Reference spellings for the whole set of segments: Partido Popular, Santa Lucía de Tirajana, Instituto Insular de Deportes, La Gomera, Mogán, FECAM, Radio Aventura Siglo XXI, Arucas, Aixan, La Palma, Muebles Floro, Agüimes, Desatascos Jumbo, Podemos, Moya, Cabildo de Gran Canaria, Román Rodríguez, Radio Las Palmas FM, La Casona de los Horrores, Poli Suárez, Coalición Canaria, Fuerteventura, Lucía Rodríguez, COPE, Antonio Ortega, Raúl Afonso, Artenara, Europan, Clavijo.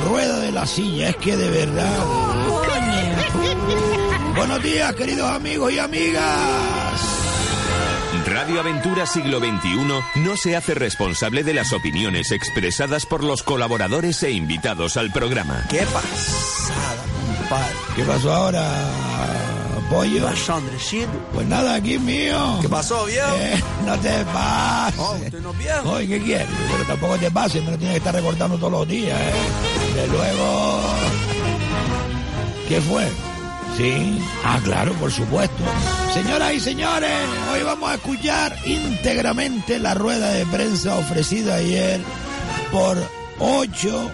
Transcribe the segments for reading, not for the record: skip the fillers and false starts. rueda de la silla, es que de verdad. Buenos días, queridos amigos y amigas. Radio Aventura Siglo XXI no se hace responsable de las opiniones expresadas por los colaboradores e invitados al programa. ¡Qué pasada, compadre! ¿Qué pasó ahora, pollo? ¿Qué pasó, Andresito? Pues nada, aquí mío. ¿Qué pasó, viejo? No te pases. Oh, usted no es viejo. Oye, ¿qué quieres? Pero tampoco te pases, me lo tienes que estar recortando todos los días, De luego... ¿Qué fue? Sí, claro, por supuesto. Señoras y señores, hoy vamos a escuchar íntegramente la rueda de prensa ofrecida ayer por 8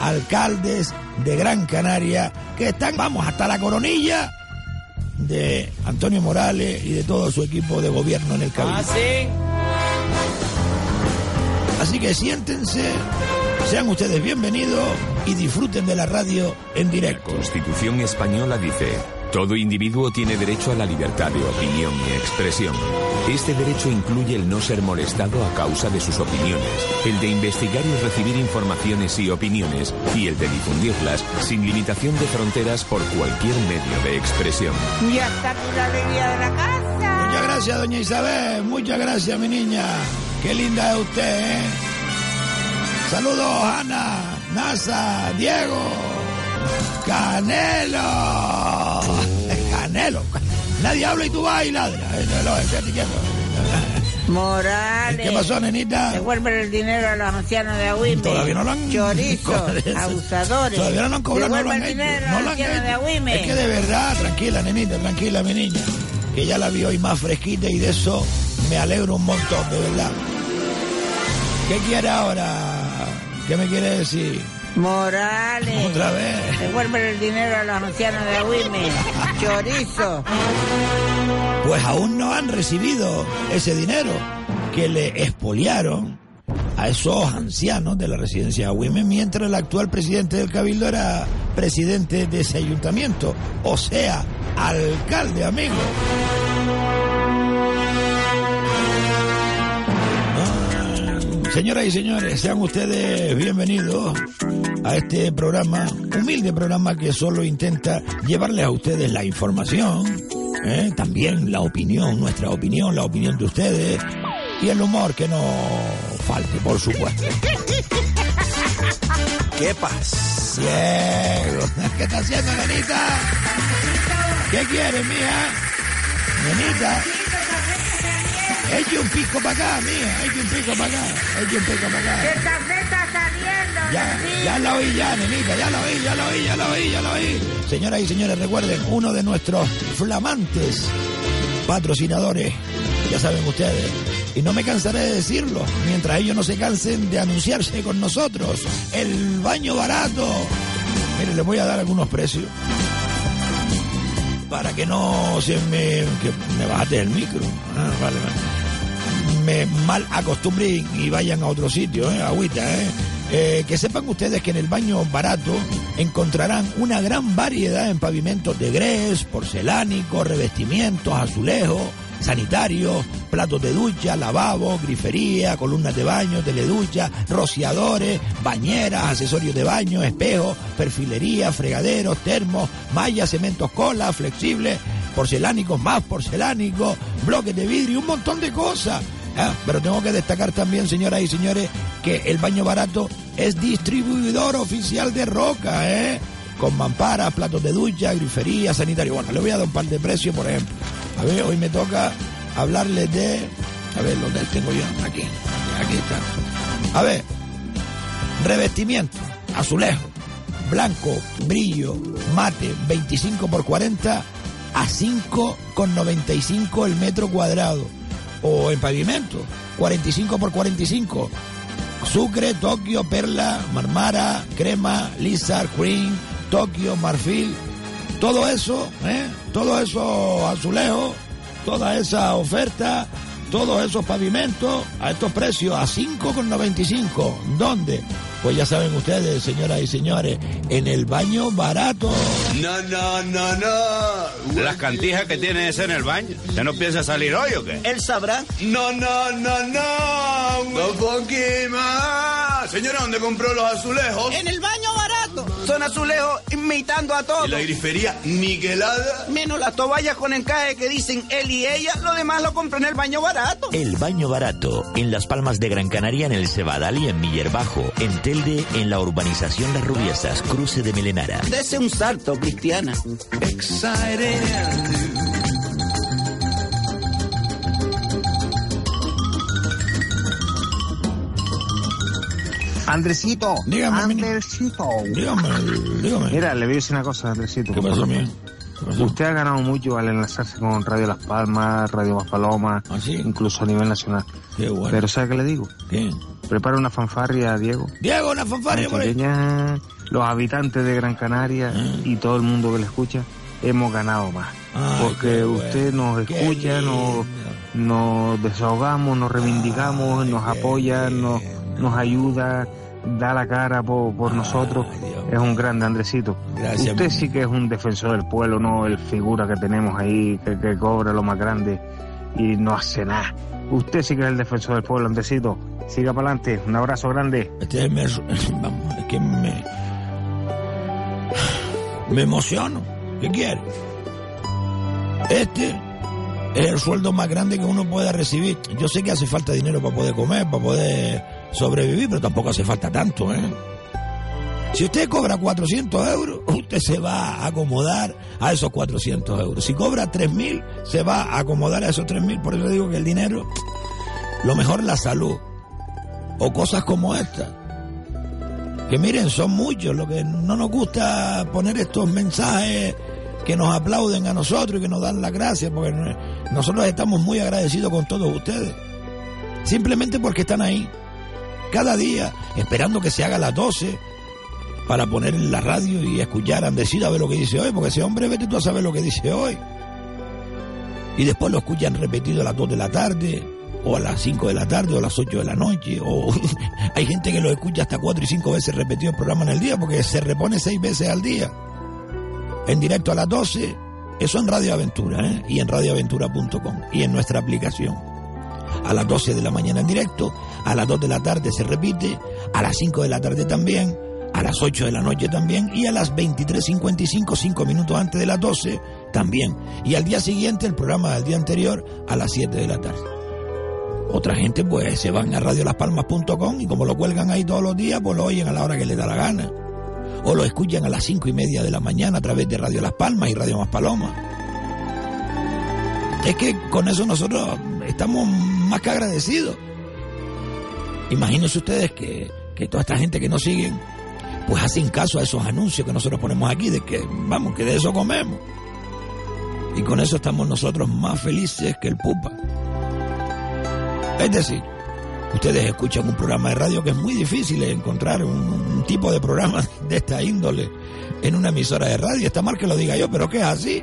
alcaldes de Gran Canaria que están, vamos, hasta la coronilla de Antonio Morales y de todo su equipo de gobierno en el Cabildo. ¿Sí? Así que siéntense, sean ustedes bienvenidos y disfruten de la radio en directo. La Constitución española dice: todo individuo tiene derecho a la libertad de opinión y expresión. Este derecho incluye el no ser molestado a causa de sus opiniones, el de investigar y recibir informaciones y opiniones, y el de difundirlas sin limitación de fronteras por cualquier medio de expresión. Y hasta tu alegría de la casa. Muchas gracias, doña Isabel. Muchas gracias, mi niña. Qué linda es usted, Saludos, Ana, Nasa, Diego, Canelo. Nadie habla y tú vas y ladra. Morales. ¿Qué pasó, nenita? Devuelven el dinero a los ancianos de Agüimes. Todavía no lo han... Chorizos, abusadores. Todavía no lo han cobrado, devuelven no lo han el dinero hecho. A los ancianos de Agüimes. Es que de verdad, tranquila, nenita, tranquila, mi niña. Que ya la vi hoy más fresquita y de eso me alegro un montón, de verdad. ¿Qué quiere ahora? ¿Qué me quiere decir? Morales. Otra vez. Devuelven el dinero a los ancianos de Agüimes. Chorizo. Pues aún no han recibido ese dinero que le expoliaron a esos ancianos de la residencia de Agüimes mientras el actual presidente del Cabildo era presidente de ese ayuntamiento. O sea, alcalde, amigo. Señoras y señores, sean ustedes bienvenidos a este programa, humilde programa que solo intenta llevarles a ustedes la información, también la opinión, nuestra opinión, la opinión de ustedes y el humor que no falte, por supuesto. ¿Qué pasa? Diego, ¿qué está haciendo, nenita? ¿Qué quieres, mija? Nenita. hay que un pico para acá, mía, hay que un pico para acá, hay que un pico para acá. ¡Que el café está saliendo! Ya la oí, ya, nenita, ya la oí. Señoras y señores, recuerden, uno de nuestros flamantes patrocinadores, ya saben ustedes, y no me cansaré de decirlo, mientras ellos no se cansen de anunciarse con nosotros, El Baño Barato. Miren, les voy a dar algunos precios para que no se me bate el micro. Ah, vale. Me mal acostumbren y vayan a otro sitio, agüita, que sepan ustedes que en El Baño Barato encontrarán una gran variedad en pavimentos de grés, porcelánicos, revestimientos, azulejos, sanitarios, platos de ducha, lavabos, grifería, columnas de baño, teleducha, rociadores, bañeras, accesorios de baño, espejos, perfilería, fregaderos, termos, mallas, cementos cola, flexibles, porcelánicos, más porcelánicos, bloques de vidrio, un montón de cosas. Pero tengo que destacar también, señoras y señores, que El Baño Barato es distribuidor oficial de Roca, con mamparas, platos de ducha, grifería, sanitario. Bueno, le voy a dar un par de precios, por ejemplo. A ver, hoy me toca hablarles de... A ver, ¿dónde tengo yo? Aquí está. A ver, revestimiento, azulejo, blanco, brillo, mate, 25x40 a 5,95 el metro cuadrado. O en pavimento, 45x45. Sucre, Tokio, Perla, Marmara, Crema, Lizard, Green, Tokio, Marfil. Todo eso azulejo, toda esa oferta, todos esos pavimentos a estos precios, a 5,95. ¿Dónde? Pues ya saben ustedes, señoras y señores, en El Baño Barato. No. Las cantijas que tiene ese en el baño. ¿Usted no piensa salir hoy o qué? Él sabrá. No. Un poquito más. Señora, ¿dónde compró los azulejos? En El Baño Barato. Son azulejos imitando a todos. ¿Y la grifería niquelada? Menos las toallas con encaje que dicen él y ella. Lo demás lo compró en El Baño Barato. El Baño Barato. En Las Palmas de Gran Canaria, en el Cebadal y en Villerbajo. En Telde, en la urbanización Las Rubiasas, cruce de Melenara. Dese un salto, Cristiana. Andresito, dígame. Mira, le voy a decir una cosa, Andresito. ¿Qué pasó, mía? Usted ha ganado mucho al enlazarse con Radio Las Palmas, Radio Más Palomas, ¿ah, sí? Incluso a nivel nacional. Qué bueno. Pero ¿sabe qué le digo? ¿Qué? Prepara una fanfarria, Diego. Diego, una fanfarria, por ahí. Los habitantes de Gran Canaria y todo el mundo que le escucha, hemos ganado más. Ay, porque usted nos escucha, nos desahogamos, nos reivindicamos, ay, nos apoya, nos ayuda, da la cara por nosotros. Dios. Es un grande, Andresito. Gracias, usted sí que es un defensor del pueblo, no el figura que tenemos ahí, que cobra lo más grande y no hace nada. Usted sí que es el defensor del pueblo, Andresito. Siga para adelante, un abrazo grande. Vamos, es que me emociono. ¿Qué quiere? Este es el sueldo más grande que uno pueda recibir. Yo sé que hace falta dinero para poder comer, para poder sobrevivir, pero tampoco hace falta tanto, Si usted cobra 400 euros, usted se va a acomodar a esos 400 euros. Si cobra 3.000, se va a acomodar a esos 3.000. Por eso digo que el dinero, lo mejor la salud. O cosas como esta. Que miren, son muchos. Lo que no nos gusta poner estos mensajes que nos aplauden a nosotros y que nos dan las gracias, porque nosotros estamos muy agradecidos con todos ustedes. Simplemente porque están ahí. Cada día, esperando que se haga a las 12 para poner en la radio y escuchar a Andresito a ver lo que dice hoy, porque ese hombre, vete tú a saber lo que dice hoy. Y después lo escuchan repetido a las 2 de la tarde, o a las 5 de la tarde, o a las 8 de la noche. O hay gente que lo escucha hasta 4 y 5 veces repetido el programa en el día, porque se repone 6 veces al día. En directo a las 12, eso en Radio Aventura, y en radioaventura.com, y en nuestra aplicación. A las 12 de la mañana en directo, a las 2 de la tarde se repite, a las 5 de la tarde también, a las 8 de la noche también, y a las 23:55, 5 minutos antes de las 12, también. Y al día siguiente, el programa del día anterior, a las 7 de la tarde. Otra gente, pues, se van a radiolaspalmas.com y como lo cuelgan ahí todos los días, pues lo oyen a la hora que les da la gana. O lo escuchan a las 5:30 de la mañana a través de Radio Las Palmas y Radio Más Palomas. Es que con eso nosotros estamos más que agradecidos. Imagínense ustedes que toda esta gente que nos siguen pues hacen caso a esos anuncios que nosotros ponemos aquí, de que, vamos, que de eso comemos. Y con eso estamos nosotros más felices que el pupa. Es decir, ustedes escuchan un programa de radio que es muy difícil encontrar un tipo de programa de esta índole en una emisora de radio. Está mal que lo diga yo, pero que es así.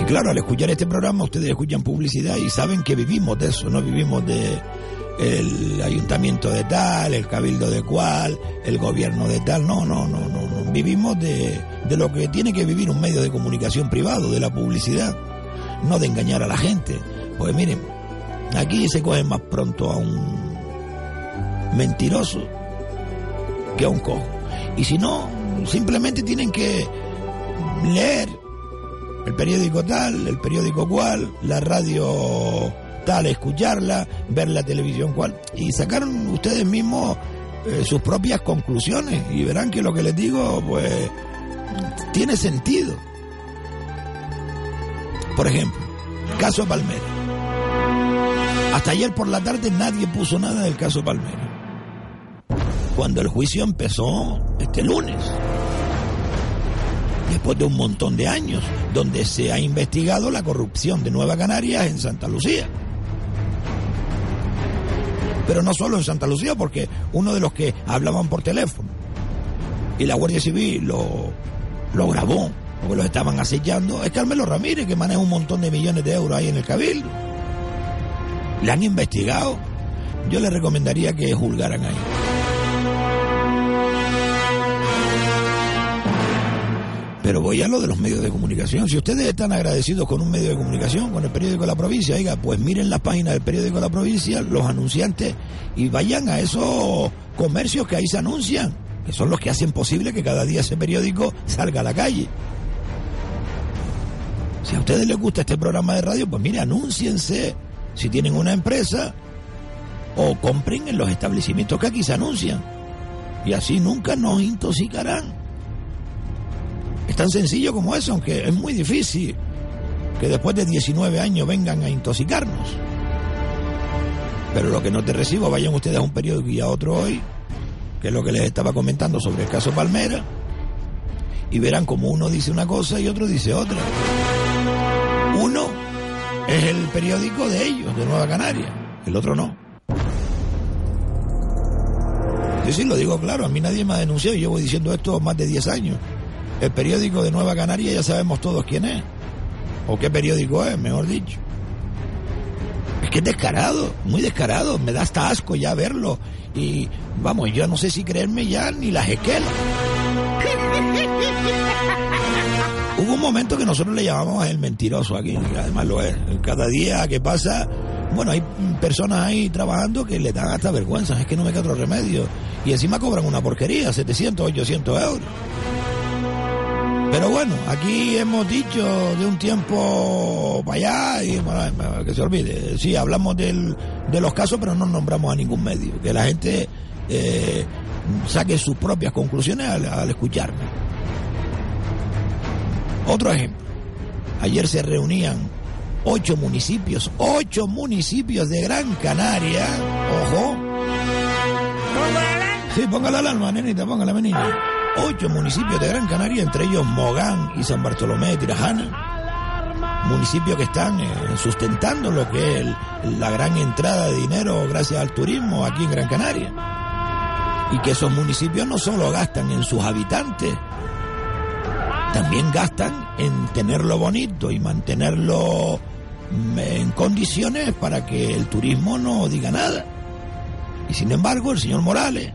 Y claro, al escuchar este programa, ustedes escuchan publicidad y saben que vivimos de eso, no vivimos de el ayuntamiento de tal, el cabildo de cual, el gobierno de tal, no. Vivimos de lo que tiene que vivir un medio de comunicación privado, de la publicidad, no de engañar a la gente. Pues miren, aquí se coge más pronto a un mentiroso que a un cojo. Y si no, simplemente tienen que leer el periódico tal, el periódico cual, la radio tal, escucharla, ver la televisión cual, y sacaron ustedes mismos sus propias conclusiones, y verán que lo que les digo pues tiene sentido. Por ejemplo, caso Palmera. Hasta ayer por la tarde nadie puso nada del caso Palmera. Cuando el juicio empezó este lunes, después de un montón de años, donde se ha investigado la corrupción de Nueva Canarias en Santa Lucía. Pero no solo en Santa Lucía, porque uno de los que hablaban por teléfono y la Guardia Civil lo grabó, porque los estaban acechando, es Carmelo Ramírez, que maneja un montón de millones de euros ahí en el Cabildo. Le han investigado. Yo le recomendaría que juzgaran ahí. Pero voy a lo de los medios de comunicación. Si ustedes están agradecidos con un medio de comunicación, con el periódico La Provincia, oiga, pues miren las páginas del periódico La Provincia, los anunciantes, y vayan a esos comercios que ahí se anuncian, que son los que hacen posible que cada día ese periódico salga a la calle. Si a ustedes les gusta este programa de radio, pues mire, anúnciense. Si tienen una empresa, o compren en los establecimientos que aquí se anuncian, y así nunca nos intoxicarán. Es tan sencillo como eso, aunque es muy difícil que después de 19 años vengan a intoxicarnos. Pero lo que no te recibo, vayan ustedes a un periódico y a otro hoy, que es lo que les estaba comentando sobre el caso Palmera, y verán como uno dice una cosa y otro dice otra. Uno es el periódico de ellos, de Nueva Canaria, el otro no. Yo sí lo digo claro, a mí nadie me ha denunciado, y yo voy diciendo esto más de 10 años. El periódico de Nueva Canaria ya sabemos todos quién es, o qué periódico es, mejor dicho. Es que es descarado, muy descarado, me da hasta asco ya verlo. Y vamos, yo no sé si creerme ya ni las esquelas. Hubo un momento que nosotros le llamamos el mentiroso aquí, y además lo es. Cada día que pasa, bueno, hay personas ahí trabajando que le dan hasta vergüenza, es que no me queda otro remedio. Y encima cobran una porquería, 700, 800 euros. Pero bueno, aquí hemos dicho de un tiempo para allá, y bueno, que se olvide. Sí, hablamos de los casos, pero no nombramos a ningún medio. Que la gente saque sus propias conclusiones al escucharme. Otro ejemplo. Ayer se reunían 8 municipios de Gran Canaria. Ojo. Sí, póngala alarma, nenita, póngala, menina. 8 municipios de Gran Canaria, entre ellos Mogán y San Bartolomé de Tirajana, municipios que están sustentando lo que es la gran entrada de dinero gracias al turismo aquí en Gran Canaria, y que esos municipios no solo gastan en sus habitantes, también gastan en tenerlo bonito y mantenerlo en condiciones para que el turismo no diga nada. Y sin embargo, el señor Morales,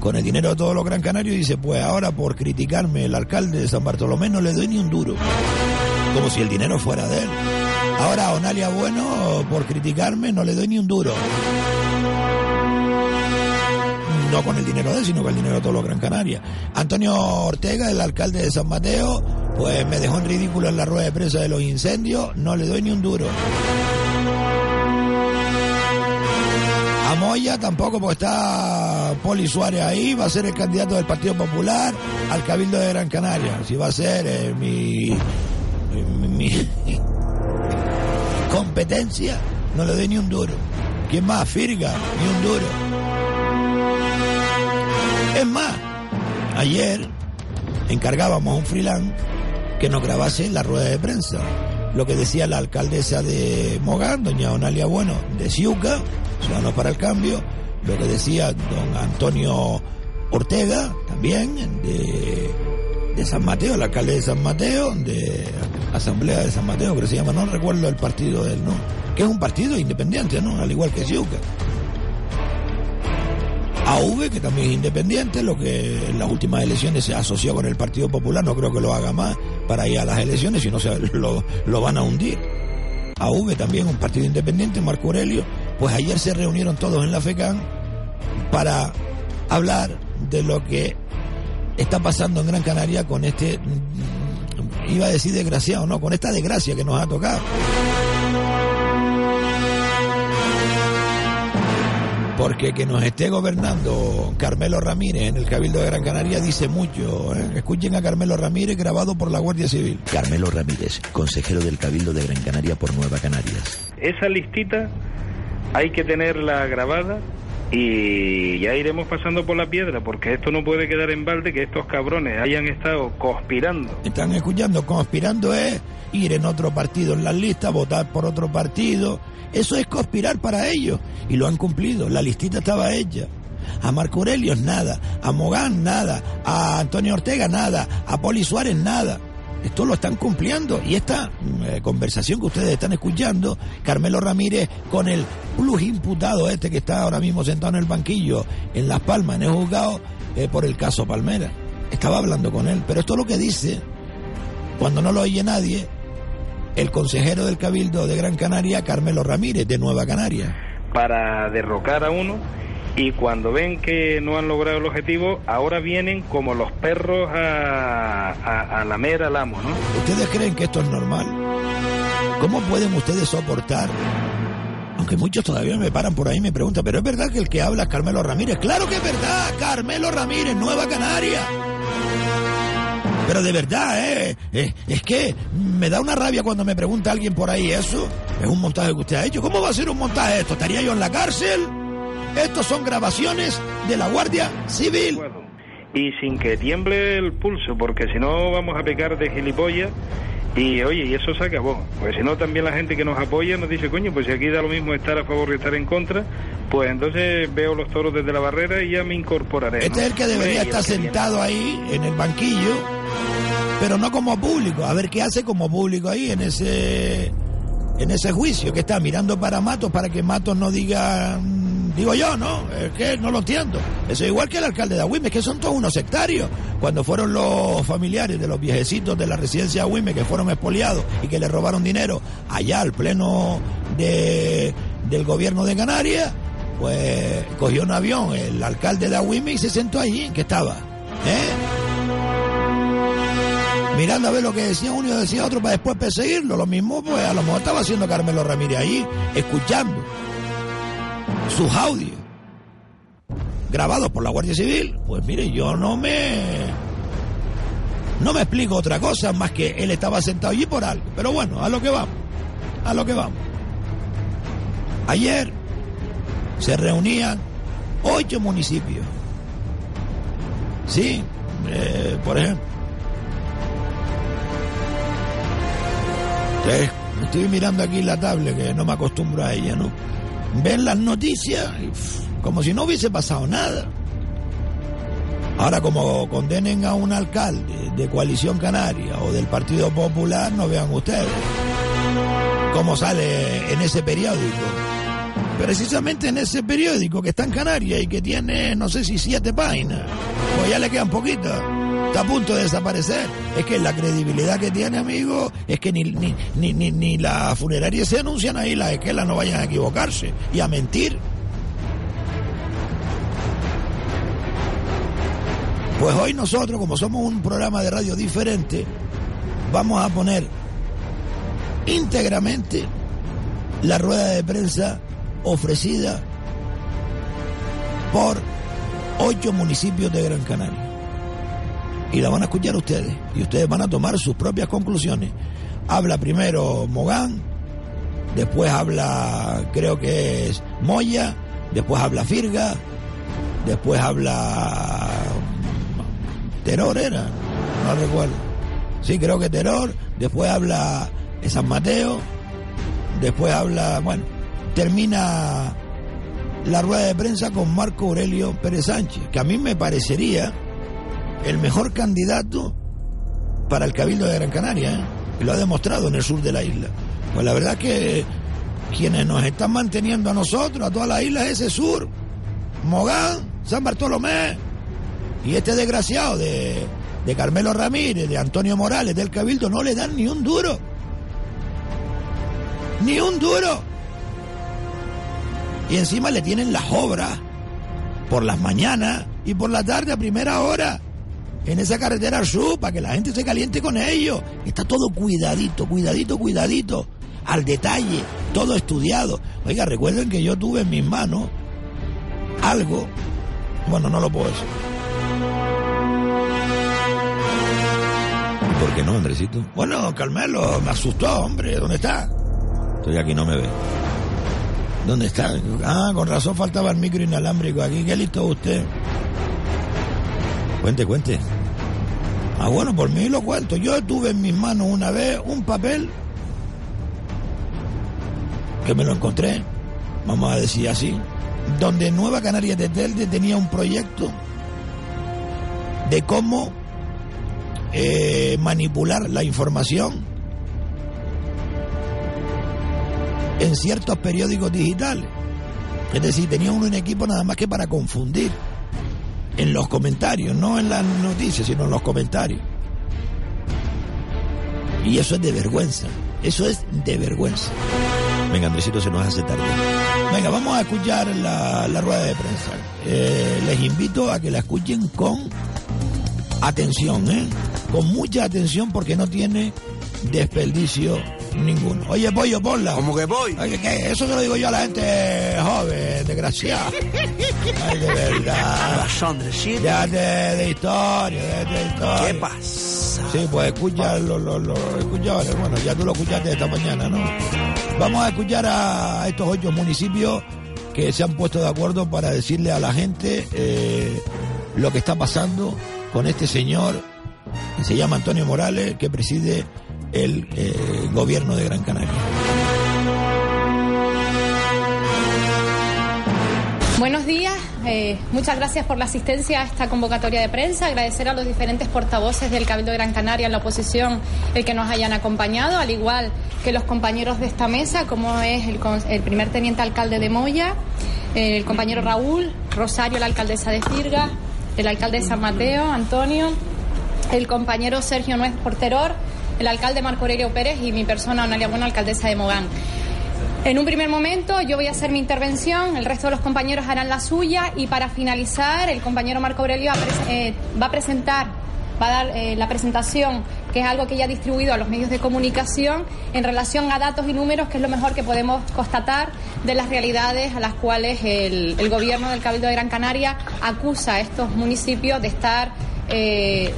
con el dinero de todos los Gran Canarios, dice, pues ahora por criticarme el alcalde de San Bartolomé no le doy ni un duro, como si el dinero fuera de él. Ahora a Onalia Bueno por criticarme no le doy ni un duro, no con el dinero de él, sino con el dinero de todos los Gran Canarias. Antonio Ortega, el alcalde de San Mateo, pues me dejó en ridículo en la rueda de prensa de los incendios, no le doy ni un duro. A Moya tampoco, porque está Poli Suárez ahí, va a ser el candidato del Partido Popular al Cabildo de Gran Canaria. Si va a ser mi mi competencia no le doy ni un duro. ¿Quién más? Firgas, ni un duro. Es más, ayer encargábamos a un freelance que nos grabase la rueda de prensa, lo que decía la alcaldesa de Mogán, doña Onalia Bueno, de SIUCA, Ciudadanos para el Cambio, lo que decía don Antonio Ortega, también, de San Mateo, el alcalde de San Mateo, de Asamblea de San Mateo, creo que se llama, no recuerdo el partido de él, ¿no? Que es un partido independiente, ¿no? Al igual que SIUCA. AV, que también es independiente, lo que en las últimas elecciones se asoció con el Partido Popular, no creo que lo haga más para ir a las elecciones, si no lo van a hundir. AV también, un partido independiente, Marco Aurelio, pues ayer se reunieron todos en la FECAM para hablar de lo que está pasando en Gran Canaria con este, iba a decir desgraciado, no, con esta desgracia que nos ha tocado. Porque que nos esté gobernando Carmelo Ramírez en el Cabildo de Gran Canaria dice mucho, ¿eh? Escuchen a Carmelo Ramírez grabado por la Guardia Civil. Carmelo Ramírez, consejero del Cabildo de Gran Canaria por Nueva Canarias. Esa listita hay que tenerla grabada y ya iremos pasando por la piedra, porque esto no puede quedar en balde que estos cabrones hayan estado conspirando. Están escuchando, conspirando es ir en otro partido en las listas, votar por otro partido. Eso es conspirar para ellos. Y lo han cumplido. La listita estaba hecha. A Marco Aurelio nada. A Mogán nada. A Antonio Ortega nada. A Poli Suárez nada. Esto lo están cumpliendo. Y esta conversación que ustedes están escuchando, Carmelo Ramírez con el plus imputado este que está ahora mismo sentado en el banquillo en Las Palmas, en el juzgado por el caso Palmera. Estaba hablando con él. Pero esto es lo que dice cuando no lo oye nadie el consejero del Cabildo de Gran Canaria, Carmelo Ramírez, de Nueva Canaria. Para derrocar a uno, y cuando ven que no han logrado el objetivo, ahora vienen como los perros a lamer al amo, ¿no? ¿Ustedes creen que esto es normal? ¿Cómo pueden ustedes soportar? Aunque muchos todavía me paran por ahí y me preguntan, ¿pero es verdad que el que habla es Carmelo Ramírez? ¡Claro que es verdad! ¡Carmelo Ramírez, Nueva Canaria! Pero de verdad, es que me da una rabia cuando me pregunta alguien por ahí eso. Es un montaje que usted ha hecho. ¿Cómo va a ser un montaje esto? ¿Estaría yo en la cárcel? Estos son grabaciones de la Guardia Civil. Y sin que tiemble el pulso, porque si no vamos a pecar de gilipollas. Y oye, y eso se acabó. Porque si no, también la gente que nos apoya nos dice, coño, pues si aquí da lo mismo estar a favor que estar en contra, pues entonces veo los toros desde la barrera y ya me incorporaré, ¿no? Este es el que debería estar sentado ahí, en el banquillo, pero no como público. A ver qué hace como público ahí en ese juicio, que está mirando para Matos para que Matos no diga... Digo yo, ¿no? Es que no lo entiendo. Eso es igual que el alcalde de Agüimes, que son todos unos sectarios. Cuando fueron los familiares de los viejecitos de la residencia de Agüimes, que fueron expoliados y que le robaron dinero allá al pleno del gobierno de Canarias, pues cogió un avión el alcalde de Agüimes y se sentó allí, que estaba, mirando a ver lo que decía uno y decía otro para después perseguirlo. Lo mismo, pues a lo mejor estaba haciendo Carmelo Ramírez allí, escuchando sus audios grabados por la Guardia Civil. Pues mire, yo no me explico otra cosa más que él estaba sentado allí por algo. Pero bueno, a lo que vamos. Ayer se reunían 8 municipios. Sí, por ejemplo. Entonces, estoy mirando aquí la tablet, que no me acostumbro a ella, ¿no? Ven las noticias como si no hubiese pasado nada. Ahora, como condenen a un alcalde de Coalición Canaria o del Partido Popular, no vean ustedes cómo sale en ese periódico. Precisamente en ese periódico que está en Canarias y que tiene, no sé si 7 páginas, pues ya le quedan poquitas. Está a punto de desaparecer. Es que la credibilidad que tiene, amigo, es que ni las funerarias se anuncian ahí, las esquelas no vayan a equivocarse y a mentir. Pues hoy nosotros, como somos un programa de radio diferente, vamos a poner íntegramente la rueda de prensa ofrecida por 8 municipios de Gran Canaria. Y la van a escuchar ustedes, y ustedes van a tomar sus propias conclusiones. Habla primero Mogán, después habla, creo que es Moya, después habla Firgas, después habla Terror, era, no recuerdo. Sí, creo que Terror, después habla San Mateo, después habla, bueno, termina la rueda de prensa con Marco Aurelio Pérez Sánchez, que a mí me parecería el mejor candidato para el Cabildo de Gran Canaria, ¿eh? Y lo ha demostrado en el sur de la isla. Pues la verdad que quienes nos están manteniendo a nosotros, a toda la isla, es ese sur, Mogán, San Bartolomé, y este desgraciado de Carmelo Ramírez, de Antonio Morales, del Cabildo, no le dan ni un duro. ¡Ni un duro! Y encima le tienen las obras por las mañanas y por la tarde a primera hora en esa carretera al sur, para que la gente se caliente con ellos. Está todo cuidadito, cuidadito, cuidadito, al detalle, todo estudiado. Oiga, recuerden que yo tuve en mis manos algo, bueno, no lo puedo decir. ¿Por qué no, Andresito? Bueno, Carmelo, me asustó, hombre, ¿dónde está? Estoy aquí, no me ve. ¿Dónde está? Ah, con razón faltaba el micro inalámbrico aquí. ¿Qué listo usted? Cuente, cuente. Ah, bueno, por mí lo cuento. Yo tuve en mis manos una vez un papel que me lo encontré, vamos a decir así, donde Nueva Canarias de Telde tenía un proyecto de cómo manipular la información en ciertos periódicos digitales. Es decir, tenía un equipo nada más que para confundir en los comentarios, no en las noticias, sino en los comentarios. Y eso es de vergüenza, eso es de vergüenza. Venga, Andresito, se nos hace tarde. Venga, vamos a escuchar la rueda de prensa. Les invito a que la escuchen con atención, con mucha atención, porque no tiene desperdicio ninguno. Oye, Pollo, ponla. ¿Cómo que voy? Oye, ¿qué? Eso se lo digo yo a la gente joven, desgraciada. Ay, de verdad. Ya de historia, de historia. ¿Qué pasa? Sí, pues escúchalo, escuchadores. Bueno, ya tú lo escuchaste esta mañana, ¿no? Vamos a escuchar a estos 8 municipios que se han puesto de acuerdo para decirle a la gente lo que está pasando con este señor que se llama Antonio Morales, que preside el gobierno de Gran Canaria. Buenos días, muchas gracias por la asistencia a esta convocatoria de prensa. Agradecer a los diferentes portavoces del Cabildo de Gran Canaria, en la oposición, el que nos hayan acompañado, al igual que los compañeros de esta mesa, como es el primer teniente alcalde de Moya, el compañero Raúl, Rosario, la alcaldesa de Firgas, el alcalde de San Mateo, Antonio, el compañero Sergio Nuez Porteror, el alcalde Marco Aurelio Pérez y mi persona, Onalia Bueno, alcaldesa de Mogán. En un primer momento yo voy a hacer mi intervención, el resto de los compañeros harán la suya y para finalizar el compañero Marco Aurelio va a dar la presentación, que es algo que ya ha distribuido a los medios de comunicación en relación a datos y números, que es lo mejor que podemos constatar de las realidades a las cuales el gobierno del Cabildo de Gran Canaria acusa a estos municipios de estar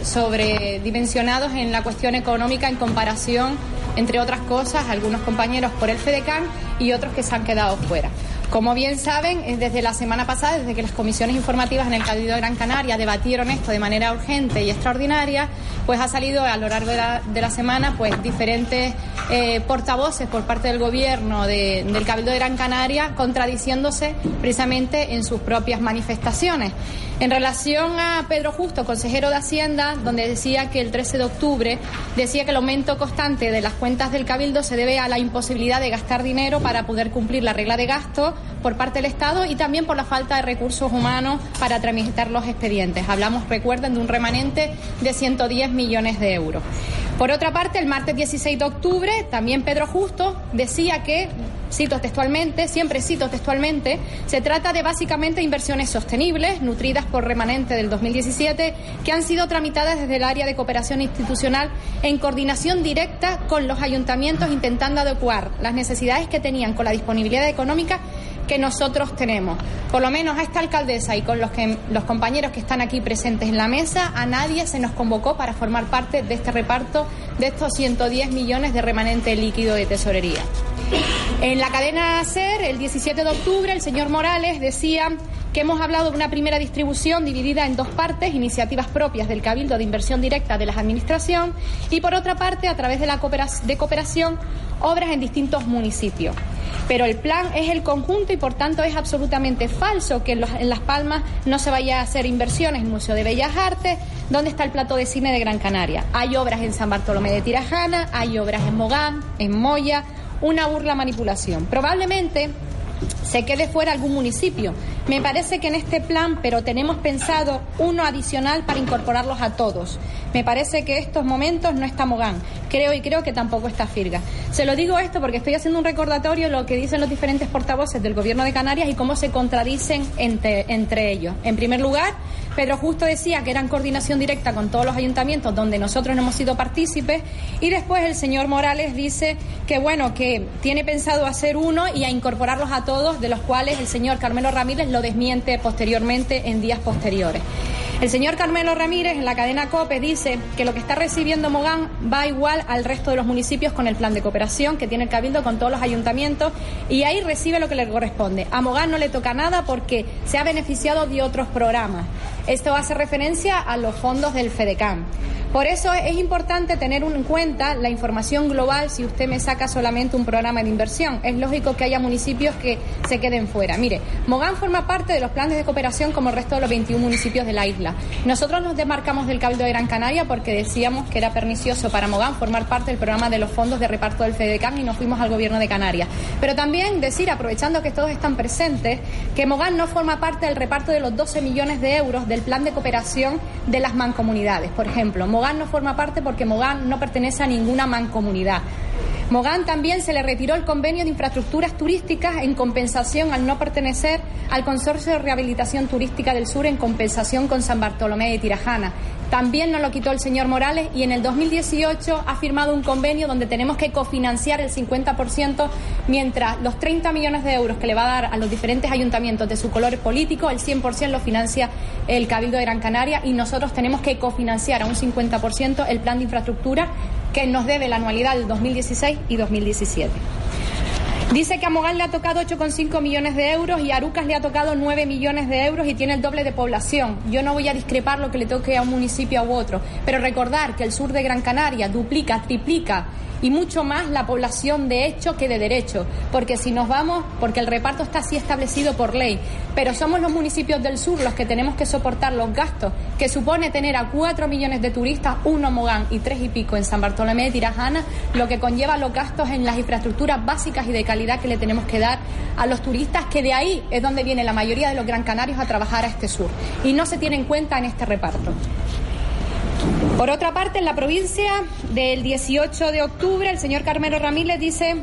sobredimensionados en la cuestión económica en comparación, entre otras cosas, algunos compañeros por el FEDECAN y otros que se han quedado fuera. Como bien saben, desde la semana pasada, desde que las comisiones informativas en el Cabildo de Gran Canaria debatieron esto de manera urgente y extraordinaria, pues ha salido a lo largo de la semana pues diferentes portavoces por parte del gobierno del Cabildo de Gran Canaria contradiciéndose precisamente en sus propias manifestaciones. En relación a Pedro Justo, consejero de Hacienda, donde decía que el 13 de octubre decía que el aumento constante de las cuentas del Cabildo se debe a la imposibilidad de gastar dinero para poder cumplir la regla de gasto por parte del Estado y también por la falta de recursos humanos para tramitar los expedientes. Hablamos, recuerden, de un remanente de 110 millones de euros. Por otra parte, el martes 16 de octubre, también Pedro Justo decía que, cito textualmente, se trata de básicamente inversiones sostenibles, nutridas por remanente del 2017, que han sido tramitadas desde el área de cooperación institucional en coordinación directa con los ayuntamientos, intentando adecuar las necesidades que tenían con la disponibilidad económica que nosotros tenemos. Por lo menos a esta alcaldesa y con los compañeros que están aquí presentes en la mesa, a nadie se nos convocó para formar parte de este reparto de estos 110 millones de remanente líquido de tesorería. En la cadena SER, el 17 de octubre, el señor Morales decía que hemos hablado de una primera distribución dividida en dos partes, iniciativas propias del Cabildo de inversión directa de las administraciones y por otra parte, a través de la cooperación, obras en distintos municipios. Pero el plan es el conjunto y por tanto es absolutamente falso que en Las Palmas no se vaya a hacer inversiones en el Museo de Bellas Artes, donde está el plató de cine de Gran Canaria. Hay obras en San Bartolomé de Tirajana, hay obras en Mogán, en Moya, una burla manipulación. Probablemente se quede fuera algún municipio. Me parece que en este plan, pero tenemos pensado uno adicional para incorporarlos a todos. Me parece que en estos momentos no está Mogán, creo que tampoco está Firgas. Se lo digo esto porque estoy haciendo un recordatorio de lo que dicen los diferentes portavoces del Gobierno de Canarias y cómo se contradicen entre ellos. En primer lugar, Pedro Justo decía que era en coordinación directa con todos los ayuntamientos donde nosotros no hemos sido partícipes y después el señor Morales dice que bueno, que tiene pensado hacer uno y a incorporarlos a todos, de los cuales el señor Carmelo Ramírez lo desmiente posteriormente en días posteriores. El señor Carmelo Ramírez en la cadena COPE dice que lo que está recibiendo Mogán va igual al resto de los municipios con el plan de cooperación que tiene el Cabildo con todos los ayuntamientos y ahí recibe lo que le corresponde. A Mogán no le toca nada porque se ha beneficiado de otros programas. Esto hace referencia a los fondos del FEDECAN. Por eso es importante tener en cuenta la información global si usted me saca solamente un programa de inversión. Es lógico que haya municipios que se queden fuera. Mire, Mogán forma parte de los planes de cooperación como el resto de los 21 municipios de la isla. Nosotros nos demarcamos del Cabildo de Gran Canaria porque decíamos que era pernicioso para Mogán formar parte del programa de los fondos de reparto del FEDECAN y nos fuimos al Gobierno de Canarias. Pero también decir, aprovechando que todos están presentes, que Mogán no forma parte del reparto de los 12 millones de euros del plan de cooperación de las mancomunidades. Por ejemplo, Mogán no forma parte porque Mogán no pertenece a ninguna mancomunidad. Mogán también se le retiró el convenio de infraestructuras turísticas en compensación al no pertenecer al Consorcio de Rehabilitación Turística del Sur en compensación con San Bartolomé de Tirajana. También nos lo quitó el señor Morales y en el 2018 ha firmado un convenio donde tenemos que cofinanciar el 50%, mientras los 30 millones de euros que le va a dar a los diferentes ayuntamientos de su color político, el 100% lo financia el Cabildo de Gran Canaria y nosotros tenemos que cofinanciar a un 50% el plan de infraestructura que nos debe la anualidad del 2016 y 2017. Dice que a Mogán le ha tocado 8,5 millones de euros y a Arucas le ha tocado 9 millones de euros y tiene el doble de población. Yo no voy a discrepar lo que le toque a un municipio u otro, pero recordar que el sur de Gran Canaria duplica, triplica y mucho más la población de hecho que de derecho, porque si nos vamos, porque el reparto está así establecido por ley, pero somos los municipios del sur los que tenemos que soportar los gastos que supone tener a 4 millones de turistas, 1 en Mogán y 3 y pico en San Bartolomé de Tirajana, lo que conlleva los gastos en las infraestructuras básicas y de calidad que le tenemos que dar a los turistas, que de ahí es donde viene la mayoría de los grancanarios a trabajar a este sur, y no se tiene en cuenta en este reparto. Por otra parte, en la provincia, del 18 de octubre, el señor Carmelo Ramírez dice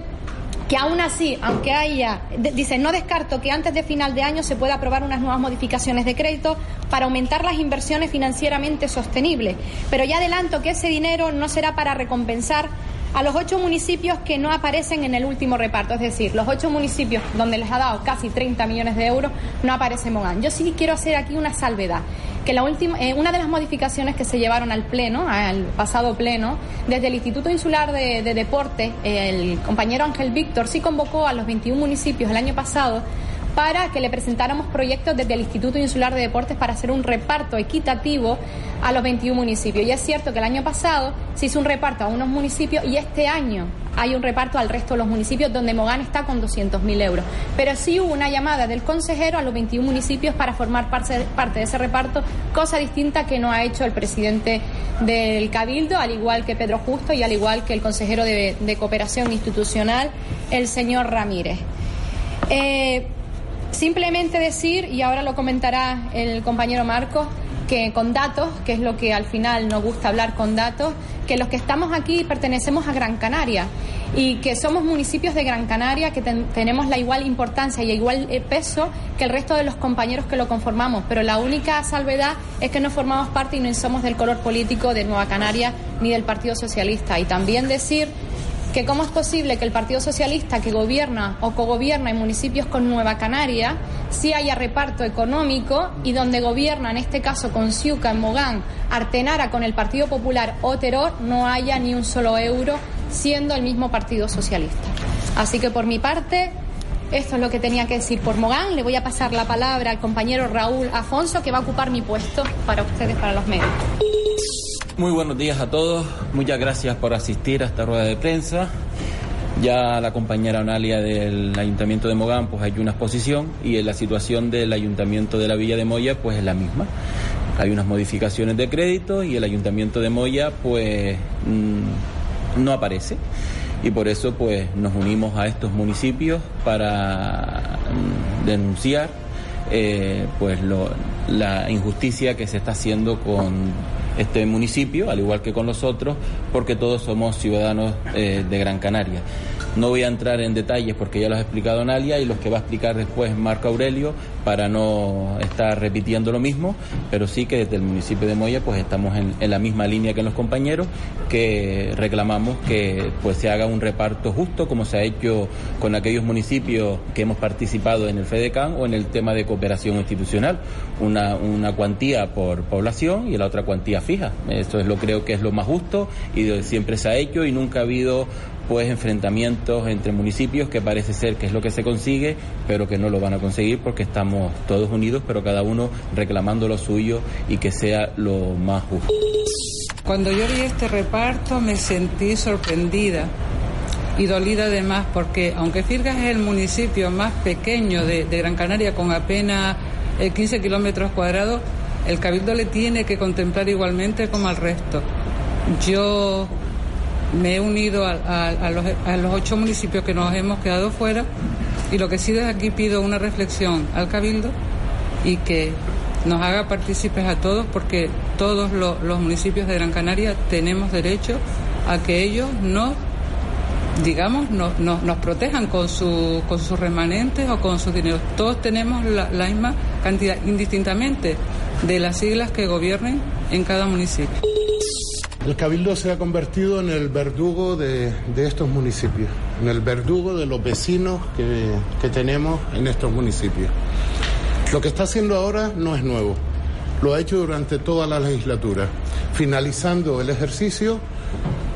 que aún así, aunque haya, dice, no descarto que antes de final de año se pueda aprobar unas nuevas modificaciones de crédito para aumentar las inversiones financieramente sostenibles, pero ya adelanto que ese dinero no será para recompensar a los 8 municipios que no aparecen en el último reparto, es decir, los 8 municipios donde les ha dado casi 30 millones de euros no aparece Mogán. Yo sí quiero hacer aquí una salvedad, que una de las modificaciones que se llevaron al pleno, al pasado pleno, desde el Instituto Insular de Deportes, el compañero Ángel Víctor sí convocó a los 21 municipios el año pasado para que le presentáramos proyectos desde el Instituto Insular de Deportes para hacer un reparto equitativo a los 21 municipios. Y es cierto que el año pasado se hizo un reparto a unos municipios y este año hay un reparto al resto de los municipios, donde Mogán está con 200.000 euros. Pero sí hubo una llamada del consejero a los 21 municipios para formar parte de ese reparto, cosa distinta que no ha hecho el presidente del Cabildo, al igual que Pedro Justo y al igual que el consejero de Cooperación Institucional, el señor Ramírez. Simplemente decir, y ahora lo comentará el compañero Marcos, que con datos, que es lo que al final nos gusta hablar con datos, que los que estamos aquí pertenecemos a Gran Canaria y que somos municipios de Gran Canaria que tenemos la igual importancia y igual peso que el resto de los compañeros que lo conformamos, pero la única salvedad es que no formamos parte y no somos del color político de Nueva Canaria ni del Partido Socialista. Y también decir que cómo es posible que el Partido Socialista, que gobierna o cogobierna en municipios con Nueva Canaria, sí haya reparto económico, y donde gobierna, en este caso con SIUCA en Mogán, Artenara con el Partido Popular o Teror, no haya ni un solo euro, siendo el mismo Partido Socialista. Así que por mi parte, esto es lo que tenía que decir por Mogán. Le voy a pasar la palabra al compañero Raúl Afonso, que va a ocupar mi puesto para ustedes, para los medios. Muy buenos días a todos. Muchas gracias por asistir a esta rueda de prensa. Ya la compañera Onalia del Ayuntamiento de Mogán pues hay una exposición, y en la situación del Ayuntamiento de la Villa de Moya pues es la misma. Hay unas modificaciones de crédito y el Ayuntamiento de Moya pues no aparece. Y por eso pues nos unimos a estos municipios para denunciar pues la injusticia que se está haciendo con este municipio, al igual que con los otros, porque todos somos ciudadanos de Gran Canaria. No voy a entrar en detalles porque ya los ha explicado Onalia y los que va a explicar después Marco Aurelio, para no estar repitiendo lo mismo, pero sí que desde el municipio de Moya pues estamos en la misma línea que los compañeros, que reclamamos que pues se haga un reparto justo, como se ha hecho con aquellos municipios que hemos participado en el FEDECAN o en el tema de cooperación institucional, una cuantía por población y la otra cuantía fija. Eso es lo creo que es lo más justo, y siempre se ha hecho y nunca ha habido pues enfrentamientos entre municipios, que parece ser que es lo que se consigue, pero que no lo van a conseguir porque estamos todos unidos, pero cada uno reclamando lo suyo y que sea lo más justo. Cuando yo vi este reparto me sentí sorprendida y dolida además, porque aunque Firgas es el municipio más pequeño de Gran Canaria, con apenas 15 kilómetros cuadrados, el Cabildo le tiene que contemplar igualmente como al resto. Yo me he unido a los 8 municipios que nos hemos quedado fuera, y lo que sí desde aquí pido una reflexión al Cabildo y que nos haga partícipes a todos, porque todos los municipios de Gran Canaria tenemos derecho a que ellos nos protejan con sus remanentes o con sus dineros. Todos tenemos la misma cantidad, indistintamente de las siglas que gobiernen en cada municipio. El Cabildo se ha convertido en el verdugo de estos municipios, en el verdugo de los vecinos que tenemos en estos municipios. Lo que está haciendo ahora no es nuevo, lo ha hecho durante toda la legislatura. Finalizando el ejercicio,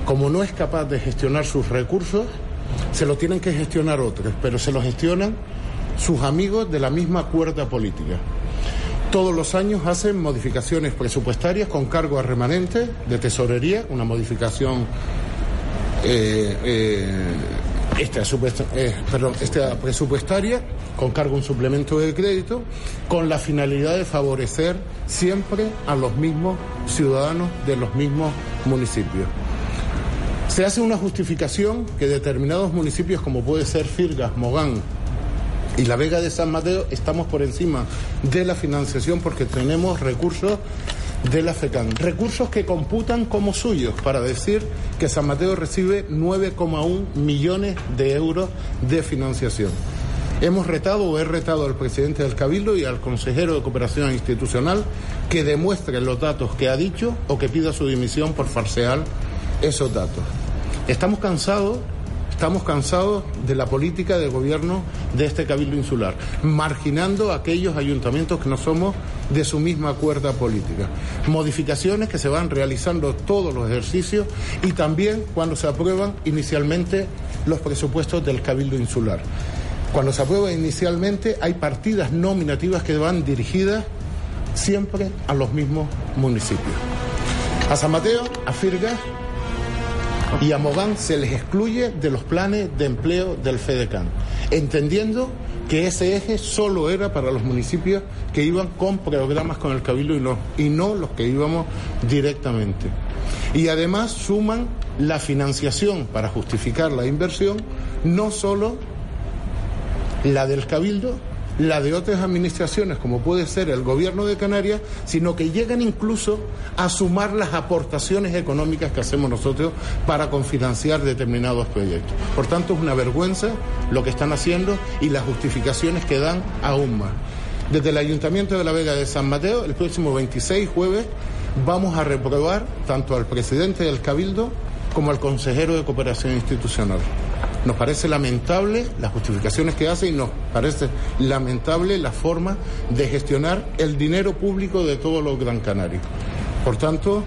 como no es capaz de gestionar sus recursos, se los tienen que gestionar otros, pero se los gestionan sus amigos de la misma cuerda política. Todos los años hacen modificaciones presupuestarias con cargo a remanente de tesorería, una modificación esta presupuestaria con cargo a un suplemento de crédito, con la finalidad de favorecer siempre a los mismos ciudadanos de los mismos municipios. Se hace una justificación que determinados municipios, como puede ser Firgas, Mogán y la Vega de San Mateo, estamos por encima de la financiación porque tenemos recursos de la FECAM, recursos que computan como suyos, para decir que San Mateo recibe 9,1 millones de euros de financiación. Hemos retado, o he retado al presidente del Cabildo y al consejero de Cooperación Institucional, que demuestre los datos que ha dicho o que pida su dimisión por falsear esos datos. Estamos cansados de la política de gobierno de este Cabildo Insular, marginando a aquellos ayuntamientos que no somos de su misma cuerda política. Modificaciones que se van realizando todos los ejercicios y también cuando se aprueban inicialmente los presupuestos del Cabildo Insular. Cuando se aprueban inicialmente hay partidas nominativas que van dirigidas siempre a los mismos municipios. A San Mateo, a Firgas y a Mogán se les excluye de los planes de empleo del FEDECAN, entendiendo que ese eje solo era para los municipios que iban con programas con el Cabildo y no los que íbamos directamente. Y además suman la financiación para justificar la inversión, no solo la del Cabildo, la de otras administraciones, como puede ser el Gobierno de Canarias, sino que llegan incluso a sumar las aportaciones económicas que hacemos nosotros para confinanciar determinados proyectos. Por tanto, es una vergüenza lo que están haciendo y las justificaciones que dan aún más. Desde el Ayuntamiento de la Vega de San Mateo, el próximo 26 jueves, vamos a reprobar tanto al presidente del Cabildo como al consejero de Cooperación Institucional. Nos parece lamentable las justificaciones que hace y nos parece lamentable la forma de gestionar el dinero público de todos los Gran Canarios. Por tanto,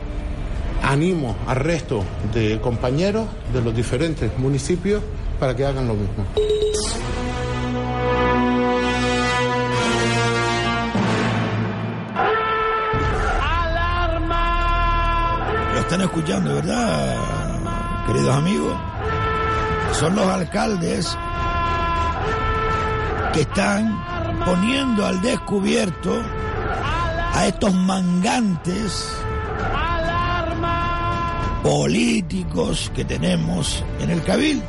animo al resto de compañeros de los diferentes municipios para que hagan lo mismo. ¡Alarma! Lo están escuchando, ¿verdad, queridos amigos? Son los alcaldes que están poniendo al descubierto a estos mangantes políticos que tenemos en el Cabildo.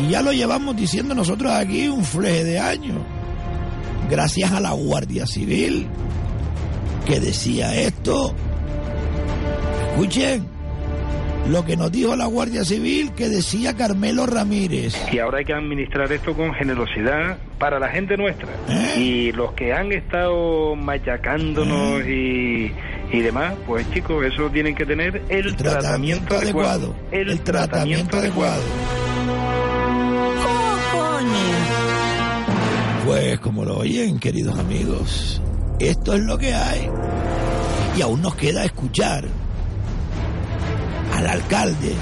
Y ya lo llevamos diciendo nosotros aquí un fleje de años, gracias a la Guardia Civil, que decía esto. Escuchen lo que nos dijo la Guardia Civil, que decía Carmelo Ramírez. Y ahora hay que administrar esto con generosidad para la gente nuestra. Y los que han estado machacándonos y demás, pues chicos, eso tienen que tener el tratamiento adecuado. El tratamiento adecuado. Pues como lo oyen, queridos amigos, esto es lo que hay. Y aún nos queda escuchar al alcalde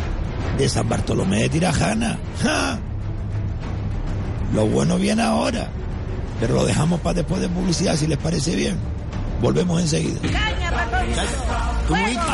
de San Bartolomé de Tirajana. ¡Ja! Lo bueno viene ahora, pero lo dejamos para después de publicidad, si les parece bien. Volvemos enseguida.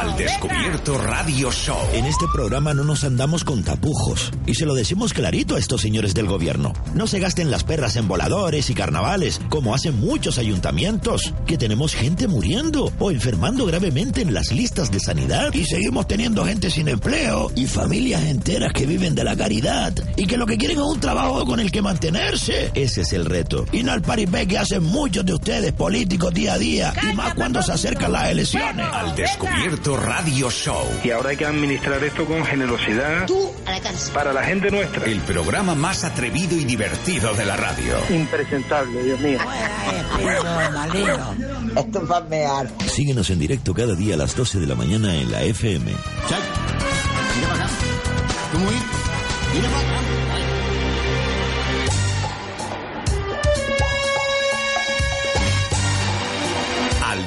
Al Descubierto Radio Show. En este programa no nos andamos con tapujos y se lo decimos clarito a estos señores del gobierno. No se gasten las perras en voladores y carnavales, como hacen muchos ayuntamientos, que tenemos gente muriendo o enfermando gravemente en las listas de sanidad, y seguimos teniendo gente sin empleo y familias enteras que viven de la caridad y que lo que quieren es un trabajo con el que mantenerse. Ese es el reto, y no al paripé que hacen muchos de ustedes políticos día a día, y más cuando se acercan las elecciones. Al Descubierto Radio Show. Y ahora hay que administrar esto con generosidad. Tú a la casa. Para la gente nuestra. El programa más atrevido y divertido de la radio. Impresentable, Dios mío. Esto va a mear. Síguenos en directo cada día a las 12 de la mañana en la FM. Chay. Mira para acá. Tú muy. Mira para acá.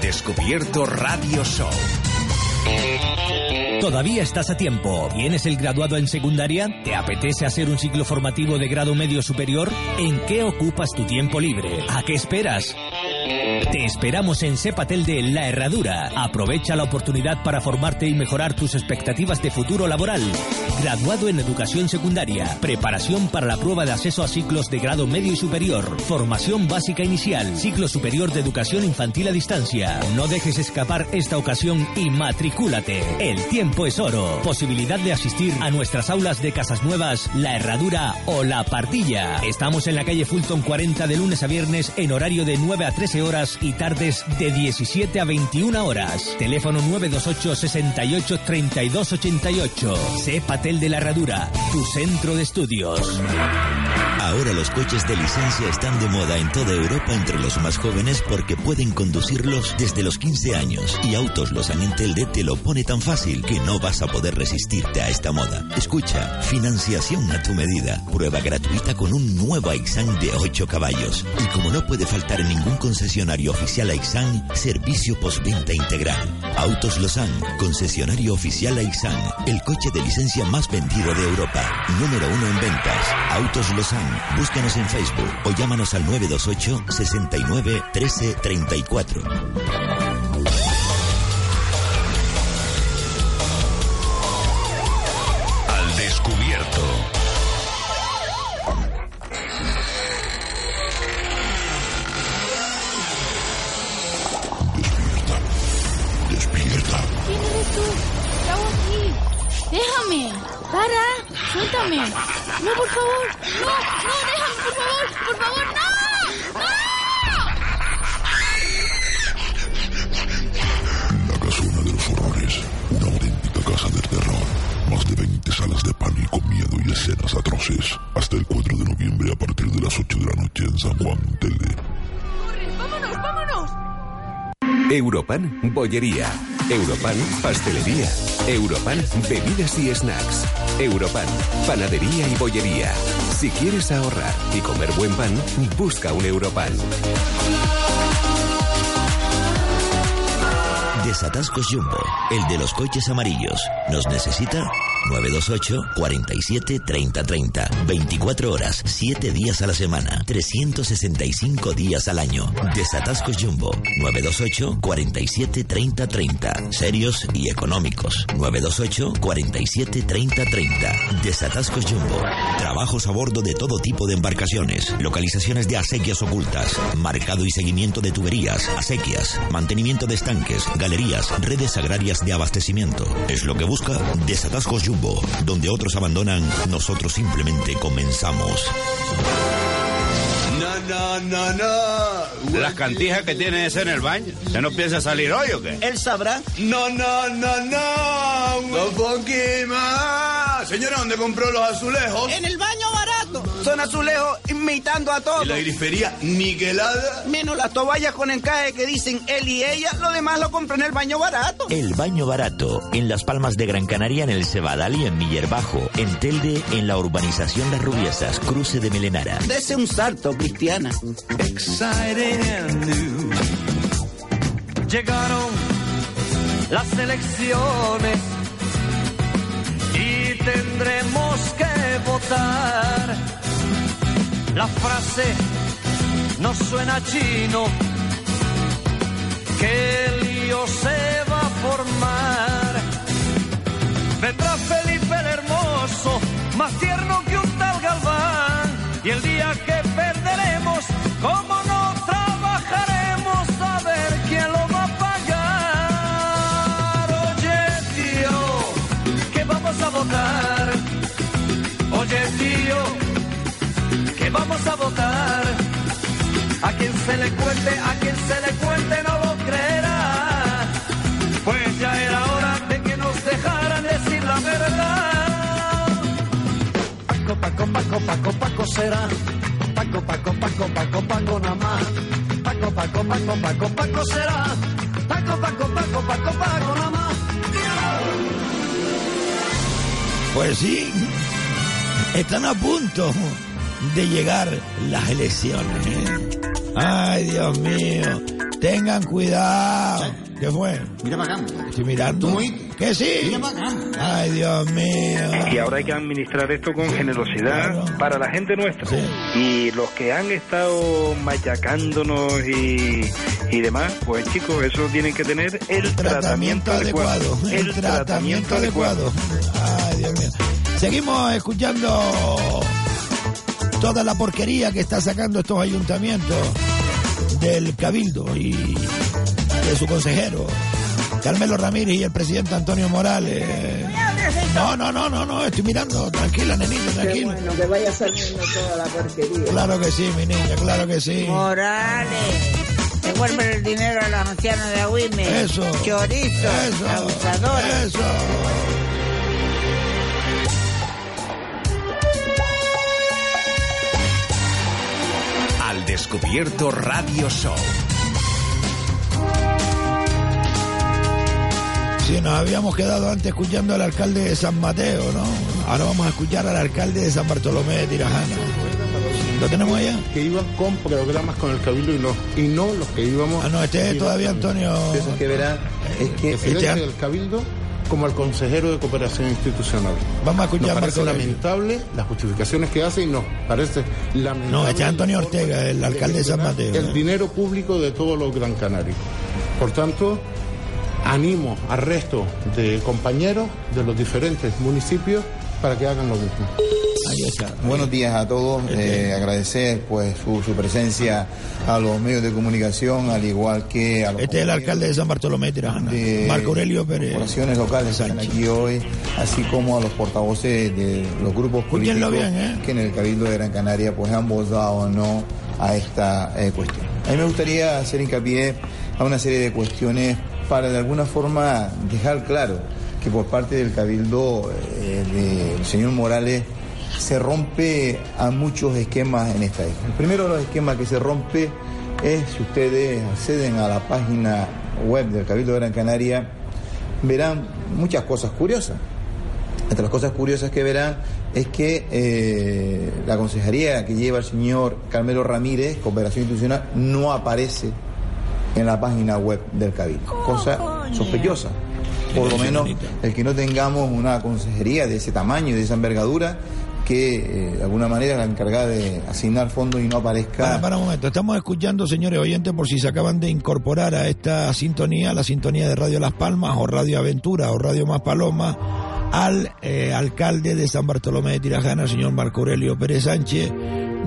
Descubierto Radio Show. Todavía estás a tiempo. ¿Tienes el graduado en secundaria? ¿Te apetece hacer un ciclo formativo de grado medio superior? ¿En qué ocupas tu tiempo libre? ¿A qué esperas? Te esperamos en Cepa Telde La Herradura. Aprovecha la oportunidad para formarte y mejorar tus expectativas de futuro laboral. Graduado en educación secundaria, preparación para la prueba de acceso a ciclos de grado medio y superior, formación básica inicial, ciclo superior de educación infantil a distancia. No dejes escapar esta ocasión y matricúlate. El tiempo es oro. Posibilidad de asistir a nuestras aulas de Casas Nuevas, La Herradura o La Pardilla. Estamos en la calle Fulton 40 de lunes a viernes en horario de 9 a 13 horas y tardes de 17 a 21 horas. Teléfono 928-68-3288. Cepa Telde La Herradura, tu centro de estudios. Ahora los coches de licencia están de moda en toda Europa entre los más jóvenes, porque pueden conducirlos desde los 15 años. Y Autos Losán en Telde te lo pone tan fácil que no vas a poder resistirte a esta moda. Escucha, financiación a tu medida. Prueba gratuita con un nuevo Aixan de 8 caballos. Y como no puede faltar en ningún concesionario oficial Aixan, servicio postventa integral. Autos Losán, concesionario oficial Aixan, el coche de licencia más vendido de Europa. Número 1 en ventas. Autos Losán. Búscanos en Facebook o llámanos al 928-69-1334. Al Descubierto. Despierta. Despierta. ¿Quién eres tú? Estamos aquí. Déjame. Para. Suéltame. No, por favor. No, déjame, por favor, no. ¡No! La casona de los horrores, una auténtica casa del terror. Más de 20 salas de pánico, miedo y escenas atroces. Hasta el 4 de noviembre a partir de las 8 de la noche en San Juan, Telde. ¡Corre, vámonos! Europan Bollería. Europan, pastelería. Europan, bebidas y snacks. Europan, panadería y bollería. Si quieres ahorrar y comer buen pan, busca un Europan. Desatascos Jumbo, el de los coches amarillos. ¿Nos necesita? 928-47-3030. 24 horas, 7 días a la semana, 365 días al año. Desatascos Jumbo, 928-47-3030. Serios y económicos, 928-47-3030. Desatascos Jumbo. Trabajos a bordo de todo tipo de embarcaciones, localizaciones de acequias ocultas, marcado y seguimiento de tuberías, acequias, mantenimiento de estanques, galerías, redes agrarias de abastecimiento. Es lo que busca Desatascos Jumbo. Donde otros abandonan, nosotros simplemente comenzamos. Las cantijas que tienes en el baño, ¿se no piensa salir hoy o qué? Él sabrá. No, un poquito más. Señora, ¿dónde compró los azulejos? En el baño barato. Son azulejos imitando a todos. ¿Y la grifería niquelada? Menos las toallas con encaje que dicen él y ella, lo demás lo compró en el baño barato. El baño barato, en Las Palmas de Gran Canaria, en el Cebadal y en Millerbajo, en Telde, en la urbanización Las Rubiesas, cruce de Melenara. Dese un salto, Cristiana. Exciting and new. Llegaron las elecciones y tendremos que votar. La frase nos suena chino, que el lío se va a formar. Vendrá Felipe el Hermoso, más tierno que un tal Galván, y el día que perderemos, ¿cómo no trabajaremos? A ver quién lo va a pagar. Oye, tío, que vamos a votar. Oye, tío, que vamos a votar. A quien se le cuente, a quien se le cuente no lo creerá. Pues ya era hora de que nos dejaran decir la verdad. Paco, Paco, Paco, Paco, Paco será. Paco, Paco, Paco, Paco, Paco, nada más. Paco, Paco, Paco, Paco, Paco será. Paco, Paco, Paco, Paco, Paco, nada más. Pues sí, están a punto de llegar las elecciones, ¿eh? Ay, Dios mío, tengan cuidado. ¿Qué fue? Mira para acá. Estoy mirando. ¿Qué sí? Mira para acá. Ay, Dios mío. Y ahora hay que administrar esto con generosidad, claro, para la gente nuestra. Sí. Y los que han estado machacándonos y demás, pues chicos, eso tienen que tener el tratamiento adecuado. El tratamiento adecuado. Ay, Dios mío. Seguimos escuchando toda la porquería que está sacando estos ayuntamientos del Cabildo y de su consejero Carmelo Ramírez y el presidente Antonio Morales. No, estoy mirando. Tranquila, nenita, tranquila. Qué bueno, que vaya saliendo toda la porquería. Claro que sí, mi niña, claro que sí. Morales, devuelve el dinero a los ancianos de Agüimes. Eso. Chorizo. Eso. Abusadores. Eso. Al Descubierto Radio Show. Sí, nos habíamos quedado antes escuchando al alcalde de San Mateo, ¿no? Ahora vamos a escuchar al alcalde de San Bartolomé de Tirajana. ¿Lo tenemos allá? Que iban con programas con el Cabildo y no los que íbamos... Ah, no, este es todavía Antonio... Entonces, que verá, es que el Cabildo como al consejero de cooperación institucional. Vamos a escuchar. Nos parece lamentable las justificaciones que hace y nos parece lamentable... No, este es Antonio Ortega, el alcalde de San Mateo. El dinero público de todos los Gran Canarios. Por tanto... Animo al resto de compañeros de los diferentes municipios para que hagan lo mismo. Buenos días a todos. Agradecer pues su presencia a los medios de comunicación, al igual que a los... Este es el alcalde de San Bartolomé de Tirajana, Marco Aurelio Pérez. Corporaciones locales que están aquí hoy, así como a los portavoces de los grupos políticos que en el Cabildo de Gran Canaria pues han votado no a esta cuestión. A mí me gustaría hacer hincapié a una serie de cuestiones para de alguna forma dejar claro que por parte del Cabildo del señor Morales se rompe a muchos esquemas en esta isla. El primero de los esquemas que se rompe es, si ustedes acceden a la página web del Cabildo de Gran Canaria, verán muchas cosas curiosas. Entre las cosas curiosas que verán es que la consejería que lleva el señor Carmelo Ramírez, Cooperación Institucional, no aparece en la página web del Cabildo. Cosa sospechosa. Por lo menos el que no tengamos una consejería de ese tamaño y de esa envergadura que de alguna manera es la encargada de asignar fondos y no aparezca. Para un momento, estamos escuchando, señores oyentes, por si se acaban de incorporar a esta sintonía, la sintonía de Radio Las Palmas o Radio Aventura o Radio Más Palomas, al alcalde de San Bartolomé de Tirajana, el señor Marco Aurelio Pérez Sánchez,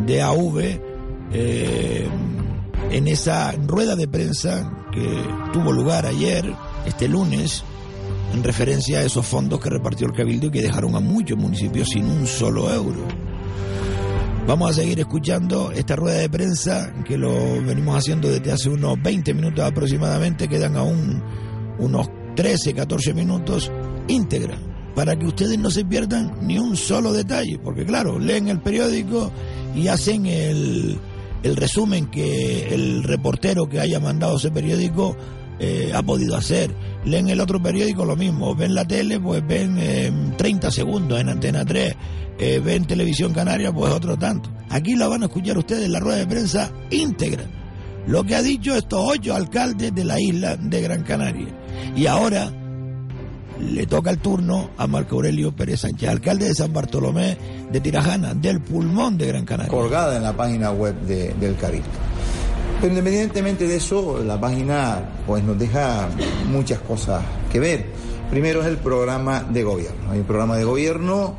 de AV, en esa rueda de prensa que tuvo lugar ayer, este lunes, en referencia a esos fondos que repartió el Cabildo y que dejaron a muchos municipios sin un solo euro. Vamos a seguir escuchando esta rueda de prensa que lo venimos haciendo desde hace unos 20 minutos aproximadamente, quedan aún unos 13, 14 minutos íntegra, para que ustedes no se pierdan ni un solo detalle, porque claro, leen el periódico y hacen el resumen que el reportero que haya mandado ese periódico ha podido hacer. Leen el otro periódico, lo mismo. Ven la tele, pues ven 30 segundos en Antena 3. Ven Televisión Canaria, pues otro tanto. Aquí la van a escuchar ustedes en la rueda de prensa íntegra, lo que ha dicho estos 8 alcaldes de la isla de Gran Canaria. Y ahora le toca el turno a Marco Aurelio Pérez Sánchez, alcalde de San Bartolomé de Tirajana, del pulmón de Gran Canaria. Colgada en la página web del Cabildo. Pero independientemente de eso, la página pues nos deja muchas cosas que ver. Primero es el programa de gobierno. Hay un programa de gobierno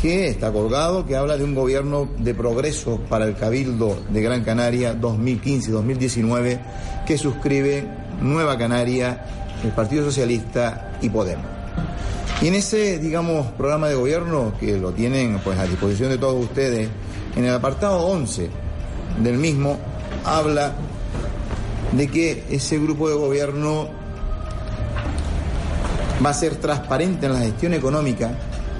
que está colgado, que habla de un gobierno de progreso para el Cabildo de Gran Canaria 2015-2019, que suscribe Nueva Canarias, el Partido Socialista y Podemos. Y en ese, digamos, programa de gobierno, que lo tienen pues a disposición de todos ustedes, en el apartado 11 del mismo, habla de que ese grupo de gobierno va a ser transparente en la gestión económica,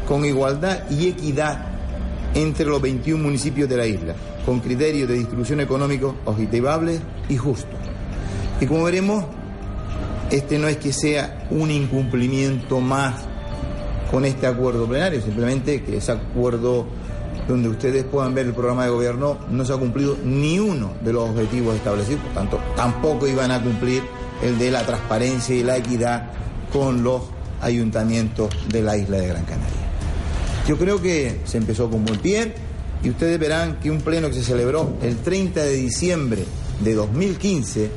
con igualdad y equidad entre los 21 municipios de la isla, con criterios de distribución económica objetivables y justos. Y como veremos, este no es que sea un incumplimiento más con este acuerdo plenario, simplemente que ese acuerdo, donde ustedes puedan ver el programa de gobierno, no se ha cumplido ni uno de los objetivos establecidos, por tanto, tampoco iban a cumplir el de la transparencia y la equidad con los ayuntamientos de la isla de Gran Canaria. Yo creo que se empezó con buen pie y ustedes verán que un pleno que se celebró el 30 de diciembre de 2015,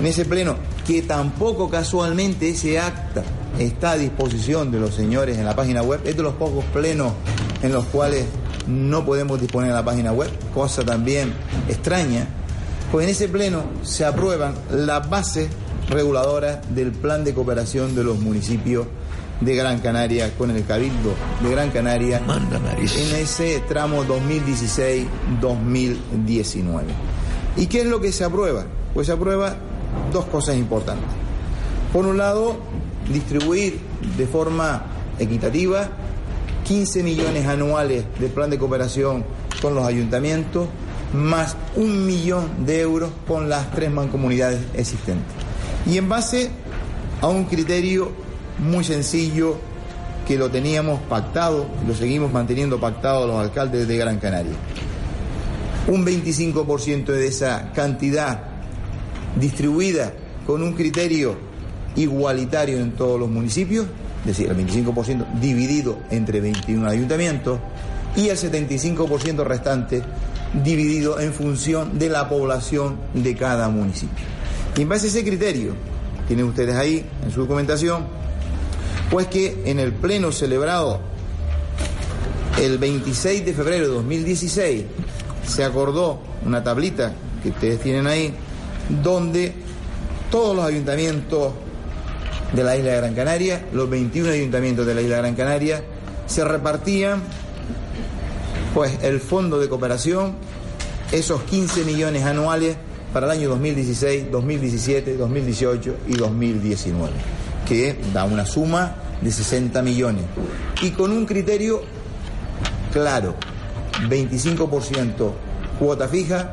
en ese pleno, que tampoco casualmente ese acta está a disposición de los señores en la página web, es de los pocos plenos en los cuales no podemos disponer de la página web, cosa también extraña, pues en ese pleno se aprueban las bases reguladoras del plan de cooperación de los municipios de Gran Canaria con el Cabildo de Gran Canaria en ese tramo 2016-2019. ¿Y qué es lo que se aprueba? Pues se aprueba dos cosas importantes. Por un lado, distribuir de forma equitativa 15 millones anuales del plan de cooperación con los ayuntamientos, más 1 millón de euros con las 3 mancomunidades existentes. Y en base a un criterio muy sencillo que lo teníamos pactado, lo seguimos manteniendo pactado los alcaldes de Gran Canaria. Un 25% de esa cantidad distribuida con un criterio igualitario en todos los municipios, es decir, el 25% dividido entre 21 ayuntamientos y el 75% restante dividido en función de la población de cada municipio. Y en base a ese criterio, tienen ustedes ahí en su documentación, pues que en el pleno celebrado el 26 de febrero de 2016 se acordó una tablita que ustedes tienen ahí, donde todos los ayuntamientos de la isla de Gran Canaria, los 21 ayuntamientos de la isla de Gran Canaria, se repartían pues el fondo de cooperación, esos 15 millones anuales para el año 2016, 2017, 2018 y 2019, que da una suma de 60 millones. Y con un criterio claro, 25% cuota fija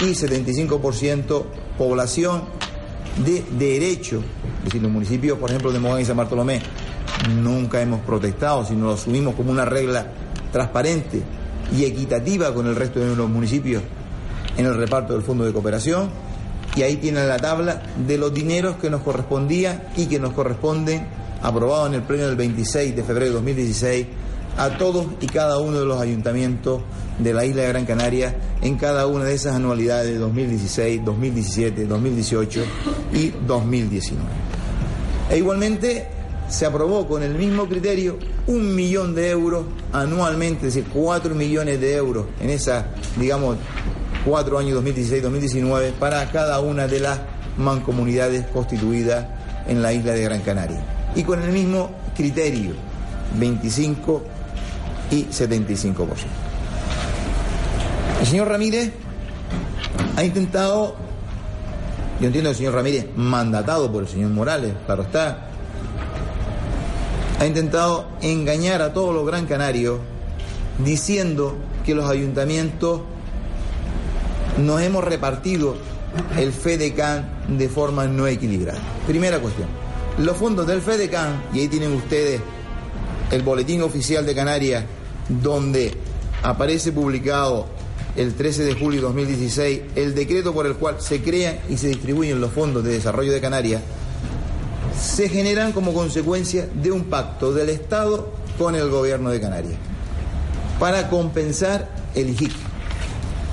y 75% población de derecho. Es decir, los municipios, por ejemplo, de Mogán y San Bartolomé, nunca hemos protestado, sino lo asumimos como una regla transparente y equitativa con el resto de los municipios en el reparto del Fondo de Cooperación. Y ahí tienen la tabla de los dineros que nos correspondía y que nos corresponden, aprobado en el pleno del 26 de febrero de 2016, a todos y cada uno de los ayuntamientos de la isla de Gran Canaria en cada una de esas anualidades de 2016, 2017, 2018 y 2019. E igualmente se aprobó con el mismo criterio 1 millón de euros anualmente, es decir, 4 millones de euros en esa, digamos, 4 años 2016, 2019 para cada una de las mancomunidades constituidas en la isla de Gran Canaria. Y con el mismo criterio, 25 y 75%. El señor Ramírez ha intentado, yo entiendo que el señor Ramírez, mandatado por el señor Morales, claro está, ha intentado engañar a todos los gran canarios diciendo que los ayuntamientos nos hemos repartido el FEDECAN de forma no equilibrada. Primera cuestión, los fondos del FEDECAN, y ahí tienen ustedes el boletín oficial de Canarias, donde aparece publicado el 13 de julio de 2016 el decreto por el cual se crean y se distribuyen los fondos de desarrollo de Canarias, se generan como consecuencia de un pacto del Estado con el gobierno de Canarias para compensar el IGIC.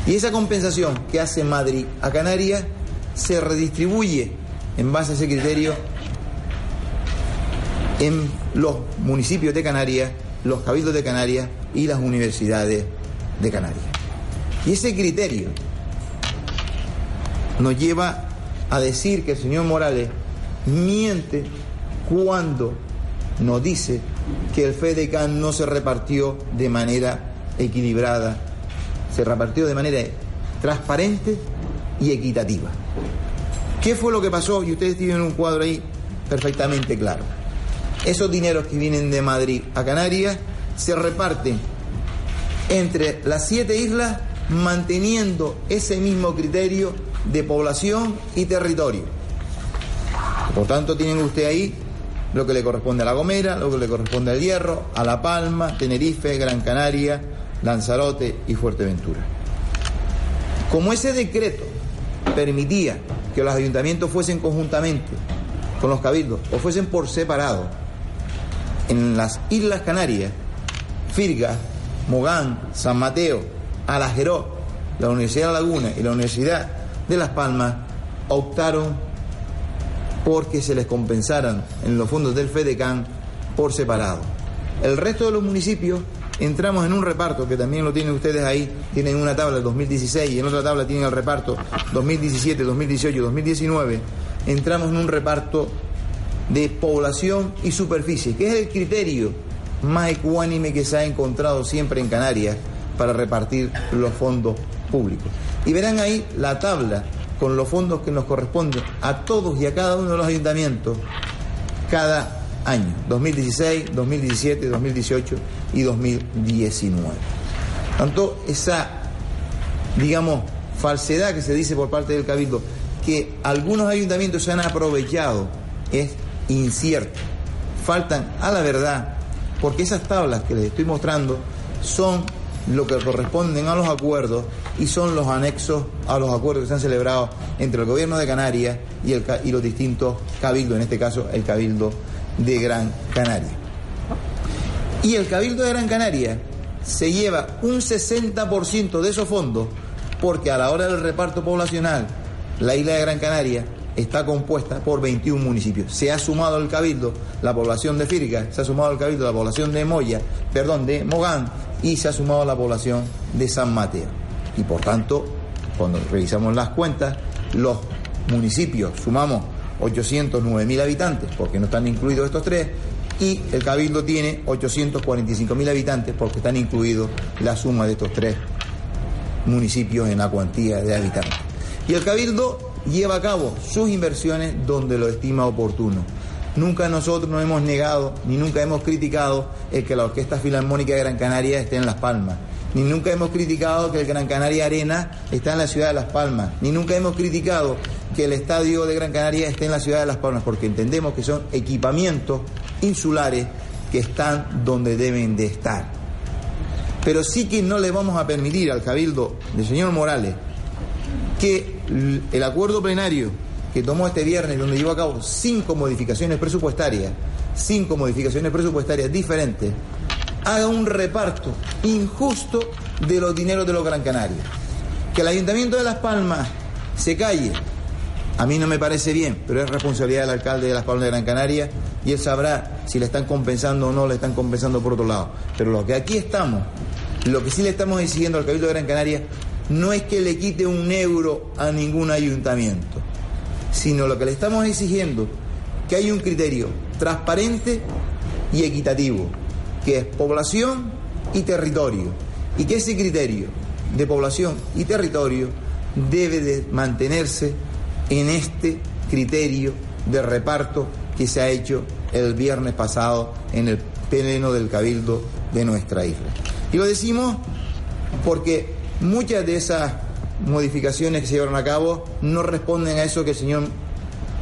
Y esa compensación que hace Madrid a Canarias se redistribuye en base a ese criterio en los municipios de Canarias, los cabildos de Canarias y las universidades de Canarias. Y ese criterio nos lleva a decir que el señor Morales miente cuando nos dice que el FEDECAN no se repartió de manera equilibrada, se repartió de manera transparente y equitativa. ¿Qué fue lo que pasó? Y ustedes tienen un cuadro ahí perfectamente claro. Esos dineros que vienen de Madrid a Canarias se reparten entre las 7 islas manteniendo ese mismo criterio de población y territorio. Por tanto, tienen usted ahí lo que le corresponde a La Gomera, lo que le corresponde al Hierro, a La Palma, Tenerife, Gran Canaria, Lanzarote y Fuerteventura. Como ese decreto permitía que los ayuntamientos fuesen conjuntamente con los cabildos o fuesen por separado, en las Islas Canarias, Firgas, Mogán, San Mateo, Alajeró, la Universidad de La Laguna y la Universidad de Las Palmas optaron porque se les compensaran en los fondos del FEDECAN por separado. El resto de los municipios entramos en un reparto que también lo tienen ustedes ahí, tienen una tabla del 2016 y en otra tabla tienen el reparto 2017, 2018, 2019, entramos en un reparto de población y superficie, que es el criterio más ecuánime que se ha encontrado siempre en Canarias para repartir los fondos públicos. Y verán ahí la tabla con los fondos que nos corresponden a todos y a cada uno de los ayuntamientos cada año, 2016, 2017, 2018 y 2019. Tanto esa, digamos, falsedad que se dice por parte del Cabildo, que algunos ayuntamientos se han aprovechado, es incierto. Faltan a la verdad, porque esas tablas que les estoy mostrando son lo que corresponden a los acuerdos y son los anexos a los acuerdos que se han celebrado entre el gobierno de Canarias y los distintos cabildos, en este caso el Cabildo de Gran Canaria. Y el Cabildo de Gran Canaria se lleva un 60% de esos fondos porque a la hora del reparto poblacional la isla de Gran Canaria está compuesta por 21 municipios. Se ha sumado al Cabildo la población de Firgas, se ha sumado al Cabildo la población de Mogán, y se ha sumado la población de San Mateo. Y por tanto, cuando revisamos las cuentas, los municipios sumamos 809.000 habitantes, porque no están incluidos estos 3, y el Cabildo tiene 845.000 habitantes, porque están incluidos la suma de estos 3 municipios en la cuantía de habitantes. Y el Cabildo lleva a cabo sus inversiones donde lo estima oportuno. Nunca nosotros nos hemos negado ni nunca hemos criticado el que la Orquesta Filarmónica de Gran Canaria esté en Las Palmas, Ni nunca hemos criticado que el Gran Canaria Arena está en la ciudad de Las Palmas. Ni nunca hemos criticado que el estadio de Gran Canaria esté en la ciudad de Las Palmas, porque entendemos que son equipamientos insulares que están donde deben de estar. Pero sí que no le vamos a permitir al Cabildo del señor Morales que el acuerdo plenario que tomó este viernes, donde llevó a cabo 5 modificaciones presupuestarias diferentes, haga un reparto injusto de los dineros de los Gran Canarios. Que el Ayuntamiento de Las Palmas se calle, a mí no me parece bien, pero es responsabilidad del alcalde de Las Palmas de Gran Canaria y él sabrá si le están compensando o no le están compensando por otro lado. Pero lo que aquí estamos, lo que sí le estamos exigiendo al Cabildo de Gran Canaria no es que le quite un euro a ningún ayuntamiento, sino lo que le estamos exigiendo que haya un criterio transparente y equitativo, que es población y territorio, y que ese criterio de población y territorio debe de mantenerse en este criterio de reparto que se ha hecho el viernes pasado en el pleno del Cabildo de nuestra isla. Y lo decimos porque muchas de esas modificaciones que se llevaron a cabo no responden a eso que el señor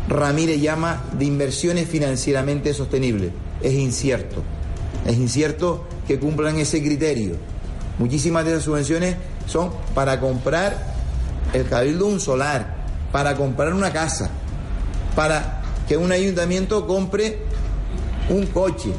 Ramírez llama de inversiones financieramente sostenibles. Es incierto que cumplan ese criterio. Muchísimas de esas subvenciones son para comprar el Cabildo un solar, para comprar una casa, para que un ayuntamiento compre un coche.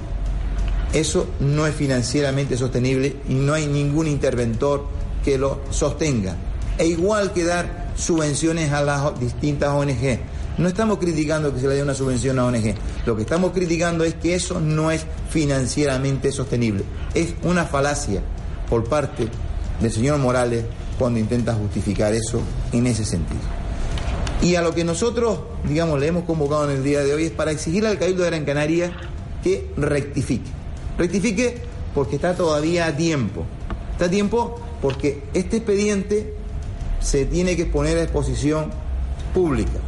Eso no es financieramente sostenible y no hay ningún interventor que lo sostenga. E igual que dar subvenciones a las distintas ONG. No estamos criticando que se le dé una subvención a ONG. Lo que estamos criticando es que eso no es financieramente sostenible. Es una falacia por parte del señor Morales cuando intenta justificar eso en ese sentido. Y a lo que nosotros, digamos, le hemos convocado en el día de hoy es para exigirle al Cabildo de Gran Canaria que rectifique. Rectifique porque está todavía a tiempo. Está a tiempo porque este expediente se tiene que poner a exposición pública.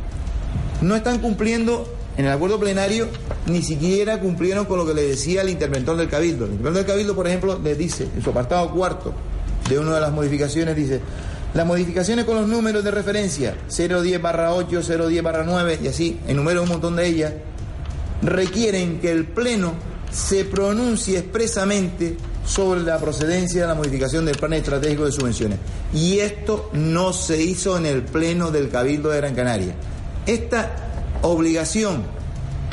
No están cumpliendo en el acuerdo plenario, ni siquiera cumplieron con lo que le decía el interventor del Cabildo. El interventor del Cabildo, por ejemplo, les dice, en su apartado cuarto de una de las modificaciones, dice: las modificaciones con los números de referencia 010/8, 010/9 y así, enumero un montón de ellas, requieren que el Pleno se pronuncie expresamente sobre la procedencia de la modificación del Plan Estratégico de Subvenciones. Y esto no se hizo en el Pleno del Cabildo de Gran Canaria. Esta obligación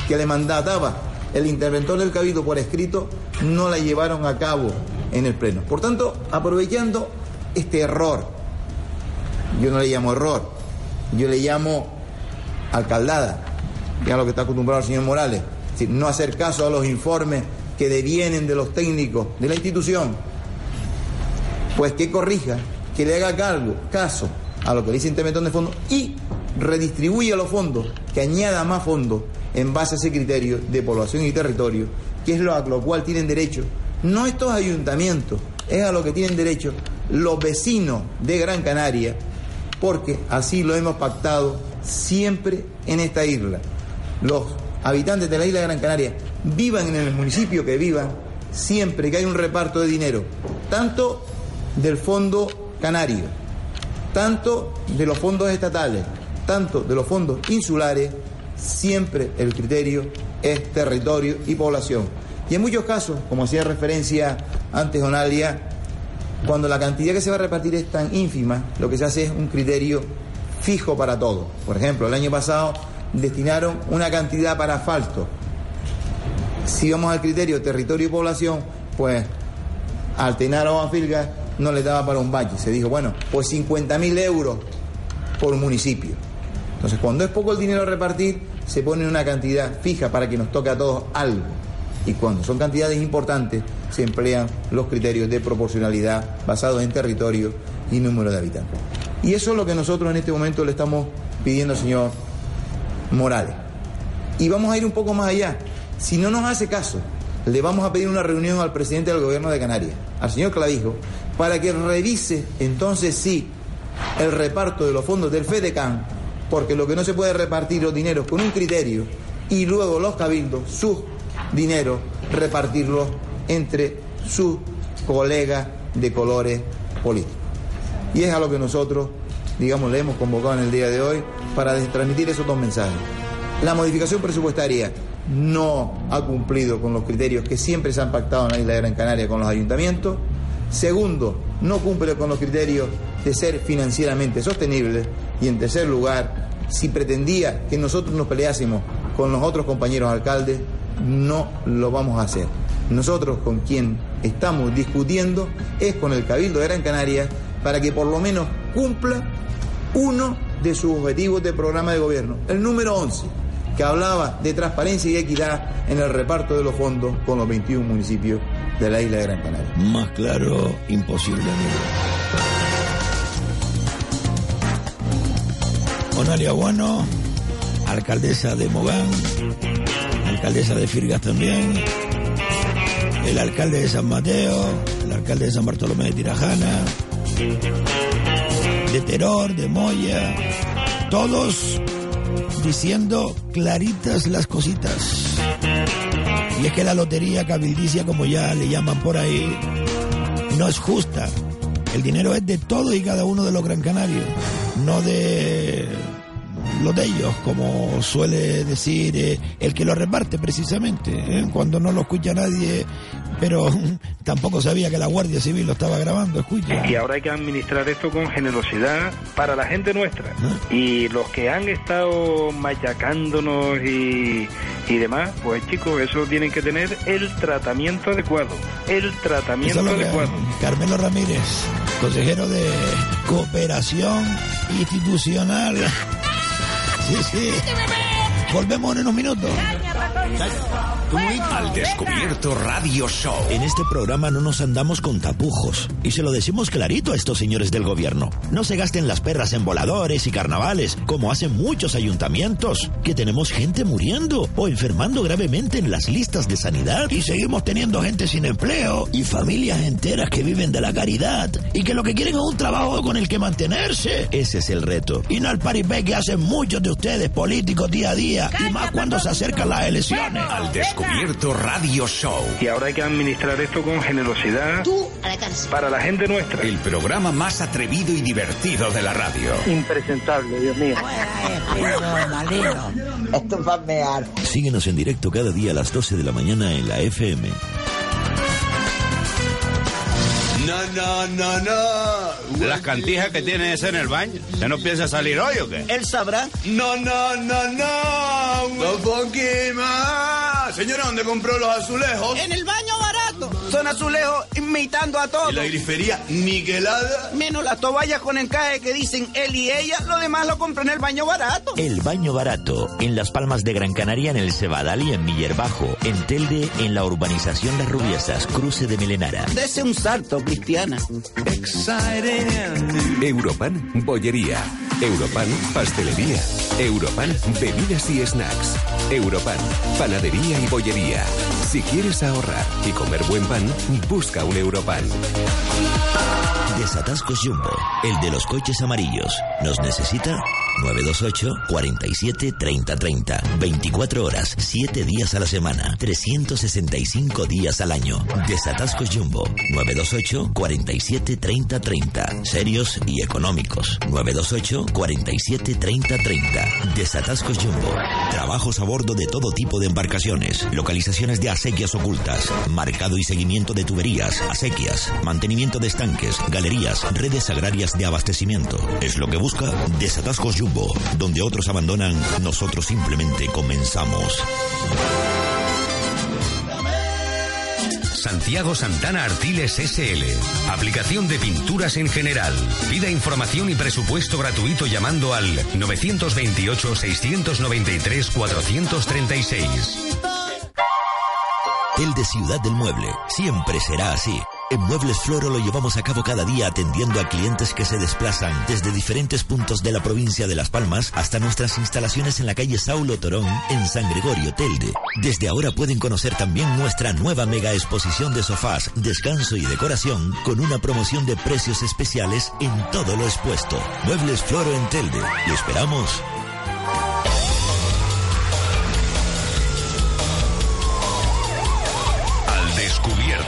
que le mandataba el interventor del Cabildo por escrito no la llevaron a cabo en el Pleno. Por tanto, aprovechando este error, yo no le llamo error, yo le llamo alcaldada, que es lo que está acostumbrado el señor Morales, es decir, no hacer caso a los informes que devienen de los técnicos de la institución, pues que corrija, que le haga caso a lo que le dice interventor de fondos y redistribuya los fondos, que añada más fondos en base a ese criterio de población y territorio, que es lo cual tienen derecho, no estos ayuntamientos, es a lo que tienen derecho los vecinos de Gran Canaria, porque así lo hemos pactado siempre en esta isla. Los habitantes de la isla de Gran Canaria, vivan en el municipio que vivan, siempre que hay un reparto de dinero, tanto del Fondo Canario, tanto de los fondos estatales, tanto de los fondos insulares, siempre el criterio es territorio y población. Y en muchos casos, como hacía referencia antes Onalia, cuando la cantidad que se va a repartir es tan ínfima, lo que se hace es un criterio fijo para todo. Por ejemplo, el año pasado destinaron una cantidad para asfalto. Si vamos al criterio territorio y población, pues al Tenaro o a Firgas no les daba para un valle. Se dijo, bueno, pues 50.000 euros por municipio. Entonces, cuando es poco el dinero a repartir, se pone una cantidad fija para que nos toque a todos algo. Y cuando son cantidades importantes, se emplean los criterios de proporcionalidad basados en territorio y número de habitantes. Y eso es lo que nosotros en este momento le estamos pidiendo al señor Morales. Y vamos a ir un poco más allá. Si no nos hace caso, le vamos a pedir una reunión al presidente del Gobierno de Canarias, al señor Clavijo, para que revise entonces sí el reparto de los fondos del FEDECAN, porque lo que no se puede repartir los dineros con un criterio y luego los cabildos, sus dinero, repartirlo entre sus colegas de colores políticos. Y es a lo que nosotros, digamos, le hemos convocado en el día de hoy para transmitir esos dos mensajes. La modificación presupuestaria no ha cumplido con los criterios que siempre se han pactado en la isla de Gran Canaria con los ayuntamientos. Segundo, no cumple con los criterios de ser financieramente sostenible. Y en tercer lugar, si pretendía que nosotros nos peleásemos con los otros compañeros alcaldes, no lo vamos a hacer. Nosotros con quien estamos discutiendo es con el Cabildo de Gran Canaria para que por lo menos cumpla uno de sus objetivos de programa de gobierno, el número 11, que hablaba de transparencia y equidad en el reparto de los fondos con los 21 municipios de la isla de Gran Canaria. Más claro, imposible, amigo. Onalia Bueno, alcaldesa de Mogán, alcaldesa de Firgas también, el alcalde de San Mateo, el alcalde de San Bartolomé de Tirajana, de Teror, de Moya, todos diciendo claritas las cositas. Y es que la lotería cabildicia, como ya le llaman por ahí, no es justa. El dinero es de todos y cada uno de los Gran Canarios, no de los de ellos, como suele decir el que lo reparte precisamente, cuando no lo escucha nadie, pero tampoco sabía que la Guardia Civil lo estaba grabando, escucha. Y ahora hay que administrar esto con generosidad para la gente nuestra. ¿Ah? Y los que han estado machacándonos y demás, pues chicos, eso tienen que tener el tratamiento adecuado, el tratamiento adecuado. Carmelo Ramírez, consejero de Cooperación Institucional. Sí. Volvemos en unos minutos. Al Descubierto Radio Show. En este programa no nos andamos con tapujos y se lo decimos clarito a estos señores del gobierno. No se gasten las perras en voladores y carnavales, como hacen muchos ayuntamientos, que tenemos gente muriendo o enfermando gravemente en las listas de sanidad y seguimos teniendo gente sin empleo y familias enteras que viven de la caridad y que lo que quieren es un trabajo con el que mantenerse. Ese es el reto. Y no al paripé que hacen muchos de ustedes políticos día a día y más cuando se acercan las elecciones. Al Descubierto Radio Show. Y ahora hay que administrar esto con generosidad. Tú a la cárcel. Para la gente nuestra. El programa más atrevido y divertido de la radio. Impresentable, Dios mío. Esto va a mear. Síguenos en directo cada día a las 12 de la mañana en la FM. No. Las cantijas que tiene ese en el baño. ¿Se no piensa salir hoy o qué? Él sabrá. No. Un poquito más. Señora, ¿dónde compró los azulejos? En el baño barato. Son azulejos imitando a todos. ¿Y la grifería niquelada? Menos las toallas con encaje que dicen él y ella. Lo demás lo compró en el baño barato. El baño barato. En Las Palmas de Gran Canaria, en el Cebadal y en Millerbajo. En Telde, en la urbanización Las Rubiasas, cruce de Melenara. Dese un salto, Cristiana. Europan, bollería. Europan, pastelería. Europan, bebidas y snacks. Europan, panadería y bollería. Si quieres ahorrar y comer buen pan, busca un Europan. Desatascos Jumbo, el de los coches amarillos. ¿Nos necesita? 928-47-3030. 24 horas, 7 días a la semana, 365 días al año. Desatascos Jumbo, 928-47-3030. Serios y económicos. 928-47-3030. Desatascos Jumbo. Trabajos a bordo de todo tipo de embarcaciones. Localizaciones de acequias ocultas. Marcado y seguimiento de tuberías, acequias, mantenimiento de estanques, galerías, redes agrarias de abastecimiento. Es lo que busca Desatascos Jumbo. Donde otros abandonan, nosotros simplemente comenzamos. Santiago Santana Artiles SL. Aplicación de pinturas en general. Pida información y presupuesto gratuito llamando al 928-693-436. El de Ciudad del Mueble. Siempre será así. En Muebles Floro lo llevamos a cabo cada día atendiendo a clientes que se desplazan desde diferentes puntos de la provincia de Las Palmas hasta nuestras instalaciones en la calle Saulo Torón en San Gregorio, Telde. Desde ahora pueden conocer también nuestra nueva mega exposición de sofás, descanso y decoración con una promoción de precios especiales en todo lo expuesto. Muebles Floro en Telde. Lo esperamos. Al Descubierto.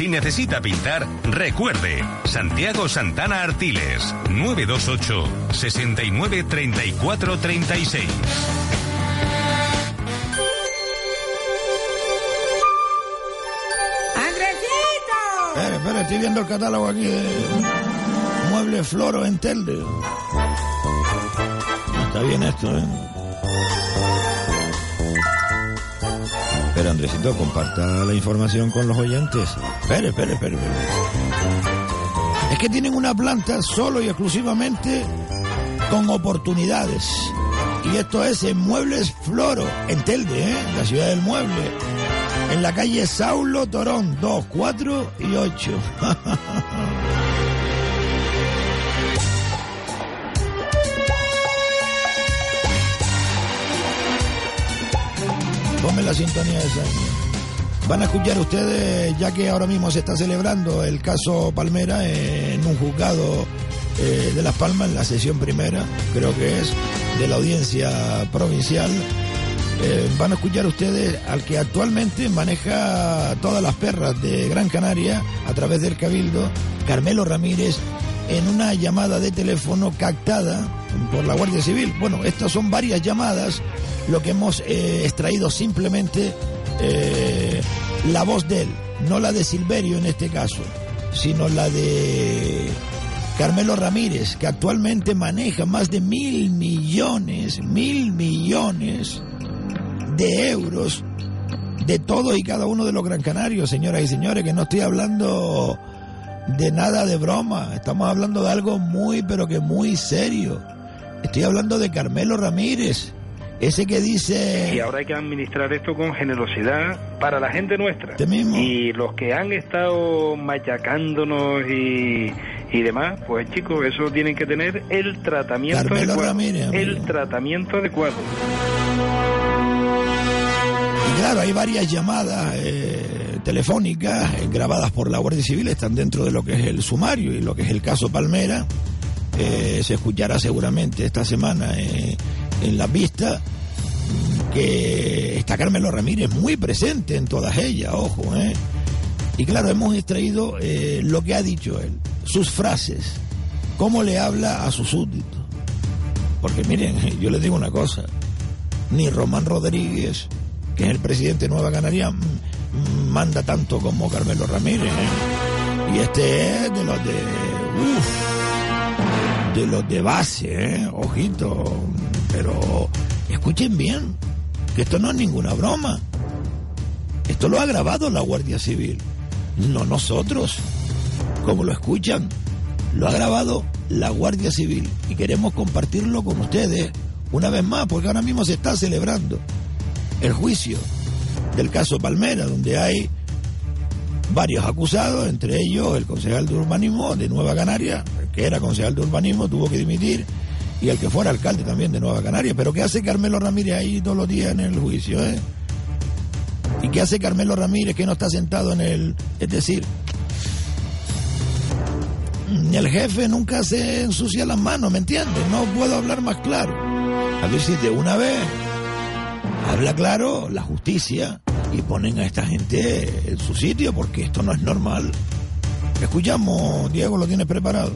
Si necesita pintar, recuerde, Santiago Santana Artiles, 928-693436. Espera, estoy viendo el catálogo aquí de Muebles Floro en Telde. Está bien esto, ¿eh? Pero Andresito, comparta la información con los oyentes. Espere. Es que tienen una planta solo y exclusivamente con oportunidades. Y esto es en Muebles Floro, en Telde, ¿eh? La ciudad del mueble. En la calle Saulo Torón, 2, 4 y 8. Ponme la sintonía esa. Van a escuchar ustedes, ya que ahora mismo se está celebrando el caso Palmera en un juzgado de Las Palmas, en la sesión primera, creo que es, de la audiencia provincial. Van a escuchar ustedes al que actualmente maneja todas las perras de Gran Canaria a través del Cabildo, Carmelo Ramírez, en una llamada de teléfono captada por la Guardia Civil. Bueno, estas son varias llamadas, lo que hemos extraído simplemente la voz de él, no la de Silverio en este caso, sino la de Carmelo Ramírez, que actualmente maneja más de 1.000 millones de euros de todos y cada uno de los gran canarios, señoras y señores, que no estoy hablando de nada de broma, estamos hablando de algo muy, pero que muy serio. Estoy hablando de Carmelo Ramírez, ese que dice... Y ahora hay que administrar esto con generosidad para la gente nuestra. Este mismo. Y los que han estado machacándonos y demás, pues chicos, eso tienen que tener el tratamiento Carmelo adecuado. Ramírez, el tratamiento adecuado. Claro, hay varias llamadas telefónicas grabadas por la Guardia Civil, están dentro de lo que es el sumario y lo que es el caso Palmera. Se escuchará seguramente esta semana en la vista, que está Carmelo Ramírez muy presente en todas ellas, ojo. Y claro, hemos extraído lo que ha dicho él, sus frases, cómo le habla a sus súbditos. Porque miren, yo les digo una cosa, ni Román Rodríguez, que es el presidente de Nueva Canarias, manda tanto como Carmelo Ramírez, Y este es de los de... de los de base, Ojito. Pero escuchen bien, que esto no es ninguna broma. Esto lo ha grabado la Guardia Civil, no nosotros, como lo escuchan. Lo ha grabado la Guardia Civil y queremos compartirlo con ustedes una vez más, porque ahora mismo se está celebrando el juicio del caso Palmera, donde hay varios acusados, entre ellos el concejal de urbanismo de Nueva Canaria, que era concejal de urbanismo, tuvo que dimitir, y el que fuera alcalde también de Nueva Canaria. Pero ¿qué hace Carmelo Ramírez ahí todos los días en el juicio? ¿Y qué hace Carmelo Ramírez que no está sentado en el...? Es decir, el jefe nunca se ensucia las manos, ¿me entiendes? No puedo hablar más claro. A ver si de una vez... habla claro la justicia y ponen a esta gente en su sitio, porque esto no es normal. Escuchamos, Diego, lo tienes preparado.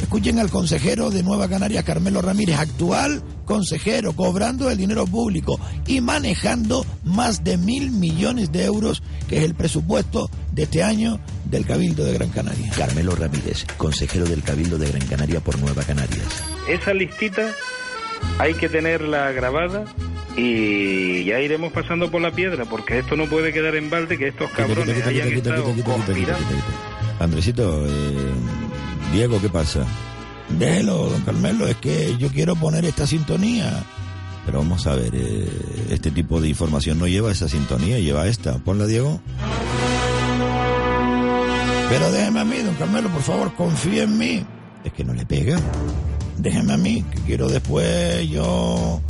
Escuchen al consejero de Nueva Canarias, Carmelo Ramírez, actual consejero, cobrando el dinero público y manejando más de 1.000 millones de euros, que es el presupuesto de este año del Cabildo de Gran Canaria. Carmelo Ramírez, consejero del Cabildo de Gran Canaria por Nueva Canarias. Esa listita hay que tenerla grabada. Y ya iremos pasando por la piedra, porque esto no puede quedar en balde, que estos cabrones hayan estado conspirando. Andresito, Diego, ¿qué pasa? Déjelo, don Carmelo, es que yo quiero poner esta sintonía. Pero vamos a ver, este tipo de información no lleva esa sintonía, lleva esta. Ponla, Diego. Pero déjeme a mí, don Carmelo, por favor, confíe en mí. Es que no le pega. Déjeme a mí, que quiero después yo...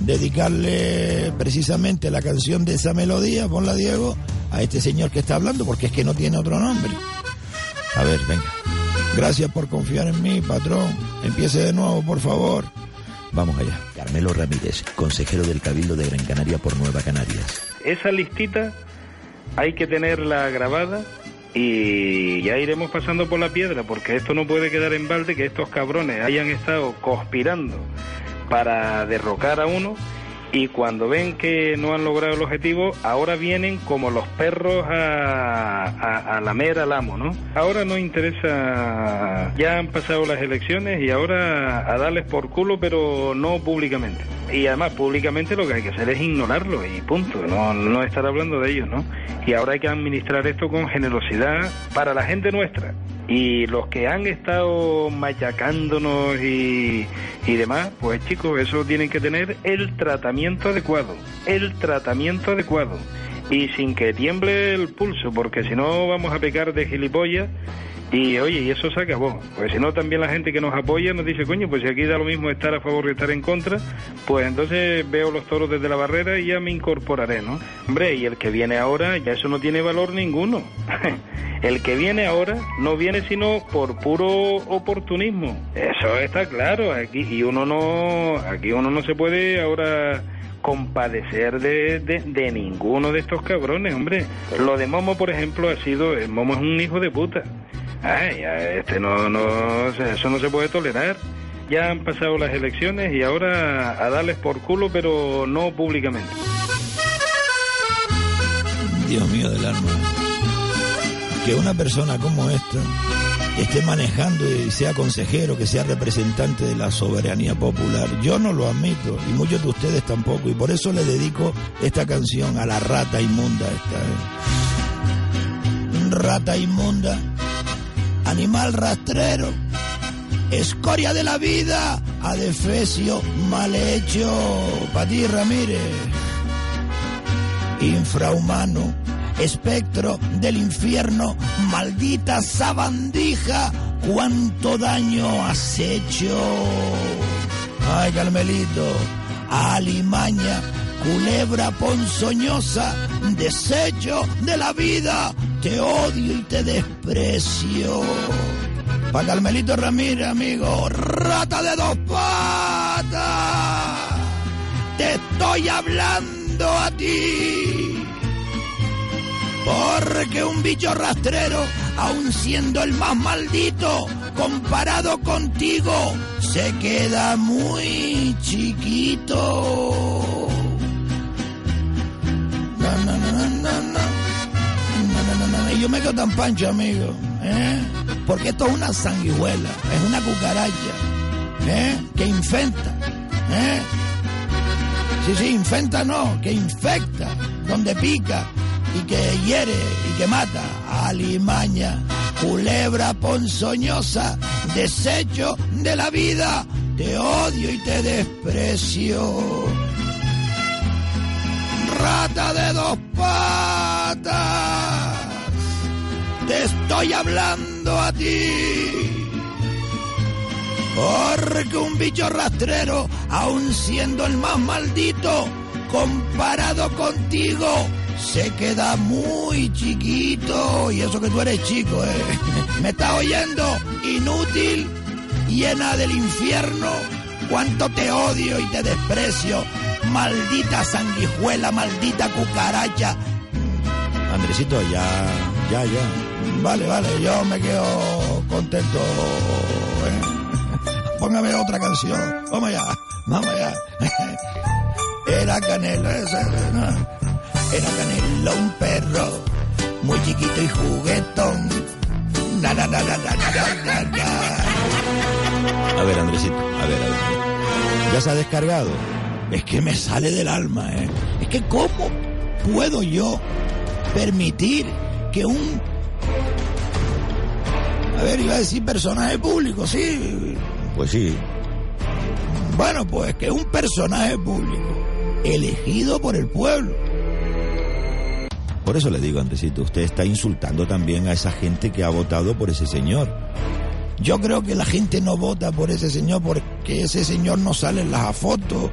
dedicarle precisamente la canción de esa melodía, ponla, Diego, a este señor que está hablando, porque es que no tiene otro nombre. A ver, venga. Gracias por confiar en mí, patrón. Empiece de nuevo, por favor. Vamos allá. Carmelo Ramírez, consejero del Cabildo de Gran Canaria por Nueva Canarias. Esa listita hay que tenerla grabada. y ya iremos pasando por la piedra, porque esto no puede quedar en balde, que estos cabrones hayan estado conspirando para derrocar a uno, y cuando ven que no han logrado el objetivo, ahora vienen como los perros a lamer al amo, ¿no? Ahora no interesa, ya han pasado las elecciones y ahora a darles por culo, pero no públicamente. Y además públicamente lo que hay que hacer es ignorarlo y punto, no estar hablando de ellos, ¿no? Y ahora hay que administrar esto con generosidad para la gente nuestra. Y los que han estado machacándonos y demás, pues chicos, eso tienen que tener el tratamiento adecuado y sin que tiemble el pulso, porque si no vamos a pecar de gilipollas y oye, y eso se acabó, pues si no también la gente que nos apoya nos dice, coño, pues si aquí da lo mismo estar a favor que estar en contra, pues entonces veo los toros desde la barrera y ya me incorporaré, ¿no? Hombre, y el que viene ahora, ya eso no tiene valor ninguno. El que viene ahora no viene sino por puro oportunismo, eso está claro, aquí uno no se puede ahora compadecer de ninguno de estos cabrones, hombre. Lo de Momo, por ejemplo, Momo es un hijo de puta. Ay, eso no se puede tolerar. Ya han pasado las elecciones y ahora a darles por culo, pero no públicamente. Dios mío del alma. Que una persona como esta esté manejando y sea consejero, que sea representante de la soberanía popular. Yo no lo admito, y muchos de ustedes tampoco, y por eso le dedico esta canción a la rata inmunda esta. Rata inmunda, animal rastrero, escoria de la vida, adefesio mal hecho, pa' ti Ramírez, infrahumano, espectro del infierno, maldita sabandija, cuánto daño has hecho. Ay, Carmelito, alimaña, culebra ponzoñosa, desecho de la vida, te odio y te desprecio. Pa' Carmelito Ramírez, amigo, rata de dos patas, te estoy hablando a ti. Porque un bicho rastrero, aun siendo el más maldito, comparado contigo, se queda muy chiquito. Na, na, na, na, na. Na, na, na, na. Y yo me quedo tan pancho, amigo, ¿eh? Porque esto es una sanguijuela, es una cucaracha, ¿eh? Que infecta, ¿eh? Sí, infecta no, que infecta, donde pica, y que hiere y que mata. Alimaña, culebra ponzoñosa, desecho de la vida, te odio y te desprecio. Rata de dos patas, te estoy hablando a ti. Porque un bicho rastrero, aun siendo el más maldito, comparado contigo, se queda muy chiquito. Y eso que tú eres chico, ¿eh? ¿Me estás oyendo? Inútil, llena del infierno, cuánto te odio y te desprecio, maldita sanguijuela, maldita cucaracha. Andresito, ya. Vale, yo me quedo contento, ¿eh? Póngame otra canción. Vamos allá. Era Canela, esa. Era Canelo, un perro muy chiquito y juguetón. A ver, Andresito, a ver. ¿Ya se ha descargado? Es que me sale del alma, ¿eh? Es que ¿cómo puedo yo permitir que un... A ver, iba a decir personaje público, sí. Pues sí. Bueno, pues que un personaje público elegido por el pueblo. Por eso le digo, Andresito, usted está insultando también a esa gente que ha votado por ese señor. Yo creo que la gente no vota por ese señor porque ese señor no sale en las fotos,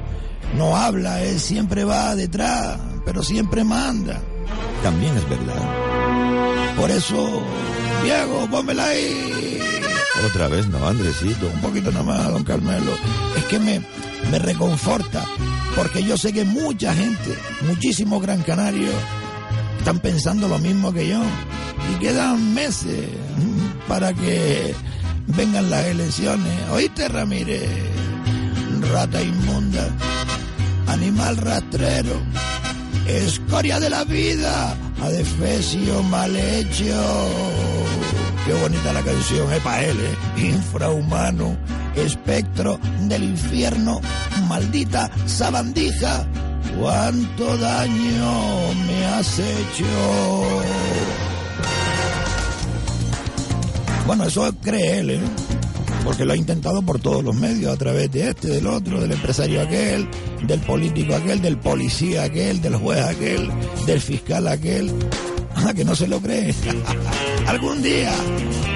no habla, él siempre va detrás, pero siempre manda. También es verdad. Por eso, Diego, pónmela ahí. Otra vez no, Andresito. Un poquito nomás, don Carmelo. Es que me reconforta, porque yo sé que mucha gente, muchísimos Gran Canarios, están pensando lo mismo que yo. Y quedan meses para que vengan las elecciones. ¿Oíste, Ramírez? Rata inmunda, animal rastrero, escoria de la vida, adefesio mal hecho. Qué bonita la canción, es para él, Infrahumano, espectro del infierno, maldita sabandija, cuánto daño me has hecho. Bueno, eso cree él, porque lo ha intentado por todos los medios, a través de este, del otro, del empresario aquel, del político aquel, del policía aquel, del juez aquel, del fiscal aquel. Ah, que no se lo cree. Algún día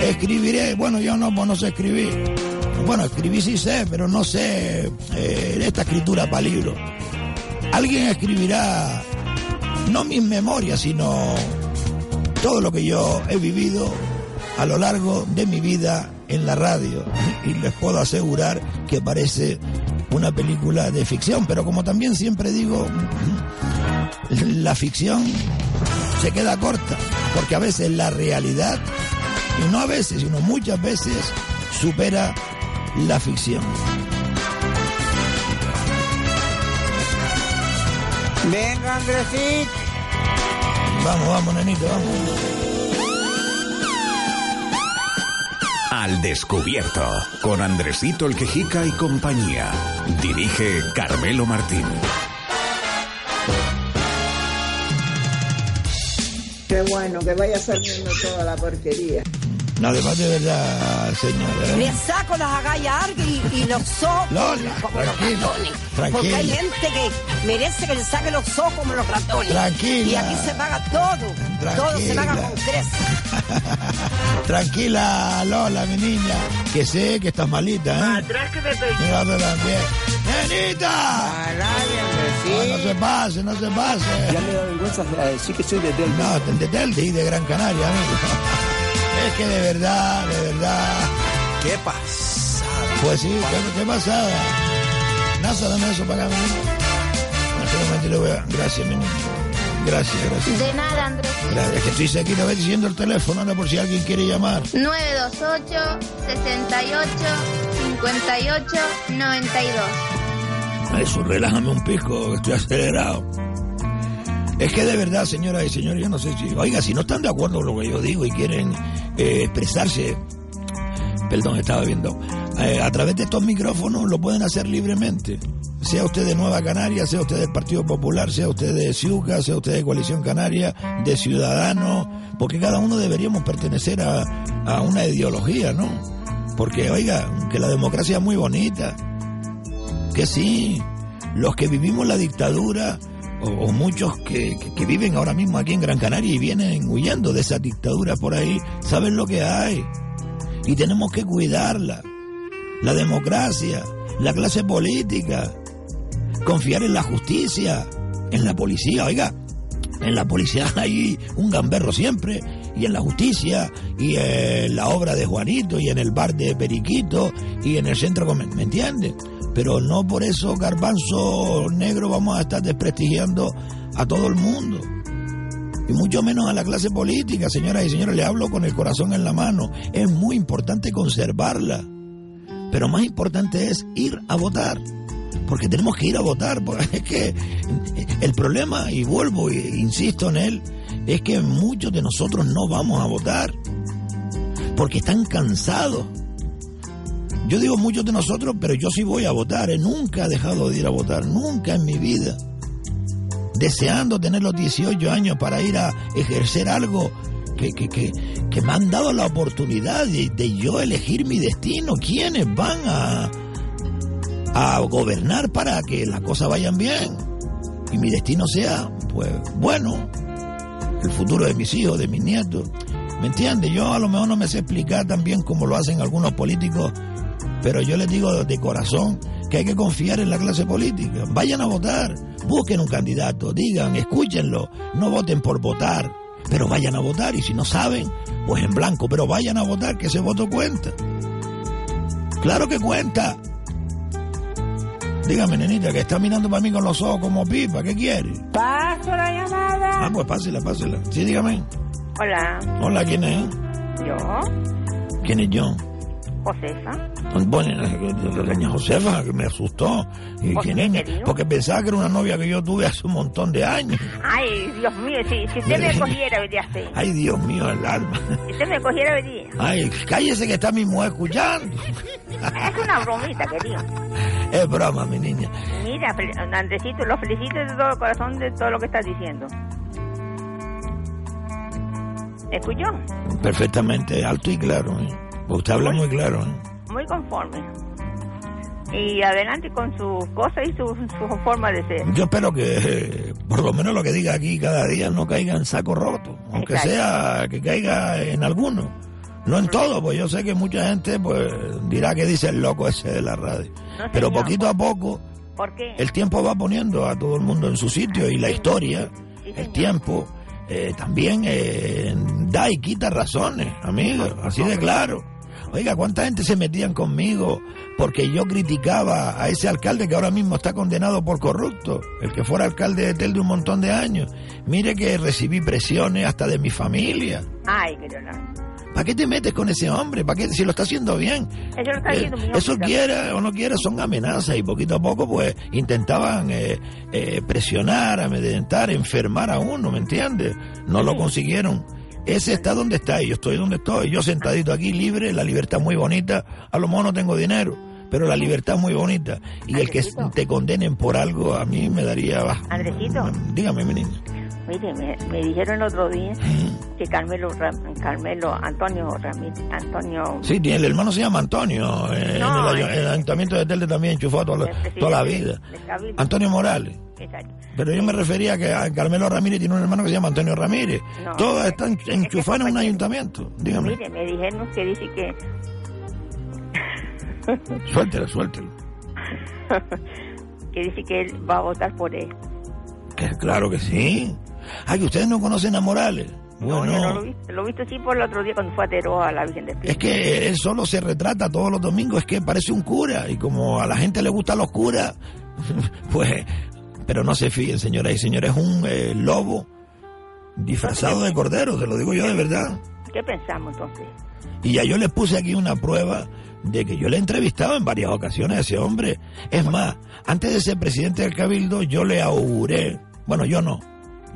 escribiré, bueno, yo no, pues no sé escribir. Bueno, escribir sí sé, pero no sé esta escritura para libro. Alguien escribirá, no mis memorias, sino todo lo que yo he vivido a lo largo de mi vida en la radio, y les puedo asegurar que parece una película de ficción, pero como también siempre digo, la ficción se queda corta, porque a veces la realidad, y no a veces, sino muchas veces, supera la ficción. Venga, Andresito. Vamos, vamos, nenito, vamos. Al Descubierto, con Andresito el Quejica y compañía. Dirige Carmelo Martín. Qué bueno, que vaya saliendo toda la porquería. No, de verdad, señora. Me saco las agallas y los ojos como los ratones. Tranquilo. Porque hay gente que merece que le saque los ojos como los ratones. Tranquila. Y aquí se paga todo. Tranquila. Todo se paga con creces. Tranquila, Lola, mi niña. Que sé que estás malita, ¿eh? Atrás que me estoy. Mírate también. ¡Nenita! No, no se pase, no se pase. Ya me da vergüenza decir que soy de Telde. No, de Telde y de Gran Canaria, amigo. Es que de verdad. ¿Qué pasada? Pues sí, qué pasada. Nasa, dame eso para acá, mi niño. Gracias, mi niño. Gracias. De nada, Andrés. Gracias, es que estoy sequita, voy diciendo el teléfono, anda, por si alguien quiere llamar. 928-68-58-92. Eso, relájame un pico, que estoy acelerado. Es que de verdad, señoras y señores, yo no sé si... Oiga, si no están de acuerdo con lo que yo digo y quieren expresarse... Perdón, estaba viendo. A través de estos micrófonos lo pueden hacer libremente. Sea usted de Nueva Canarias, sea usted del Partido Popular, sea usted de SIUCA, sea usted de Coalición Canaria, de Ciudadanos... Porque cada uno deberíamos pertenecer a una ideología, ¿no? Porque, oiga, que la democracia es muy bonita. Que sí, los que vivimos la dictadura... O muchos que viven ahora mismo aquí en Gran Canaria y vienen huyendo de esa dictadura por ahí, saben lo que hay. Y tenemos que cuidarla. La democracia, la clase política, confiar en la justicia, en la policía. Oiga, en la policía hay un gamberro siempre, y en la justicia, y en la obra de Juanito, y en el bar de Periquito, y en el centro comercial. ¿Me entiendes? Pero no por eso, garbanzo negro, vamos a estar desprestigiando a todo el mundo. Y mucho menos a la clase política, señoras y señores, le hablo con el corazón en la mano. Es muy importante conservarla. Pero más importante es ir a votar. Porque tenemos que ir a votar. Porque es que el problema, y vuelvo e insisto en él, es que muchos de nosotros no vamos a votar. Porque están cansados. Yo digo muchos de nosotros, pero yo sí voy a votar. Nunca he dejado de ir a votar, nunca en mi vida. Deseando tener los 18 años para ir a ejercer algo que me han dado la oportunidad de yo elegir mi destino. ¿Quiénes van a gobernar para que las cosas vayan bien? Y mi destino sea, pues, bueno, el futuro de mis hijos, de mis nietos. ¿Me entiendes? Yo a lo mejor no me sé explicar tan bien como lo hacen algunos políticos. Pero yo les digo de corazón que hay que confiar en la clase política. Vayan a votar, busquen un candidato, digan, escúchenlo, no voten por votar, pero vayan a votar. Y si no saben, pues en blanco, pero vayan a votar, que ese voto cuenta. ¡Claro que cuenta! Dígame, nenita, que está mirando para mí con los ojos como pipa. ¿Qué quiere? Paso la llamada. Ah, pues pásela, pásela. Sí, dígame. Hola. Hola, ¿quién es? Yo. ¿Quién es yo? Josefa. Bueno, doña Josefa, que me asustó. ¿Y quién es? Porque pensaba que era una novia que yo tuve hace un montón de años. Ay, Dios mío, si usted me cogiera, vería así. Ay, Dios mío, el alma. Si usted me cogiera, vería. Ay, cállese que está mi mujer escuchando. Es una bromita, querido. Es broma, mi niña. Mira, Andresito, lo felicito de todo el corazón de todo lo que estás diciendo. ¿Escuchó? Perfectamente, alto y claro, ¿eh? Usted habla muy claro, ¿eh? Muy conforme. Y adelante con sus cosas y su forma de ser. Yo espero que, por lo menos lo que diga aquí cada día, no caiga en saco roto. Aunque exacto, sea que caiga en alguno. No en todo, pues yo sé que mucha gente pues dirá que dice el loco ese de la radio. No, pero señor, poquito a poco, ¿por qué? El tiempo va poniendo a todo el mundo en su sitio. Ah, y la historia, sí, el tiempo... también da y quita razones, amigos, así de claro. Oiga, cuánta gente se metían conmigo porque yo criticaba a ese alcalde que ahora mismo está condenado por corrupto, el que fuera alcalde de Telde un montón de años. Mire que recibí presiones hasta de mi familia. Ay, pero no. ¿Para qué te metes con ese hombre? ¿Para qué? Si lo está haciendo bien. Eso, lo está haciendo bien, eso quiera o no quiera, son amenazas. Y poquito a poco pues intentaban presionar, amedrentar, enfermar a uno, ¿me entiendes? No lo consiguieron. Ese está donde está y yo estoy donde estoy. Yo sentadito aquí, libre, la libertad muy bonita. A lo mejor no tengo dinero, pero la libertad muy bonita. Y el que te condenen por algo, a mí me daría baja. Andresito. Dígame, mi niña. Mire, me dijeron el otro día que Carmelo Antonio Ramírez. Sí, el hermano se llama Antonio. No, en el ayuntamiento de Telde también enchufado toda la vida. Antonio Morales. Exacto. Pero yo me refería a que Carmelo Ramírez tiene un hermano que se llama Antonio Ramírez. No, todos están enchufados en un ayuntamiento. Dígame. Mire, me dijeron que dice que... Suéltelo. Que dice que él va a votar por él. Claro que sí. Ay, que ustedes no conocen a Morales. Bueno, no, lo he visto sí por el otro día cuando fue a Teroa, a la Virgen del Pino. Es que él solo se retrata todos los domingos, es que parece un cura. Y como a la gente le gustan los curas, pues... Pero no se fíen, señoras y señores, es un lobo disfrazado de cordero, te lo digo yo de verdad. ¿Qué pensamos entonces? Y ya yo les puse aquí una prueba de que yo le he entrevistado en varias ocasiones a ese hombre. Es más, antes de ser presidente del Cabildo, yo le auguré... Bueno, yo no,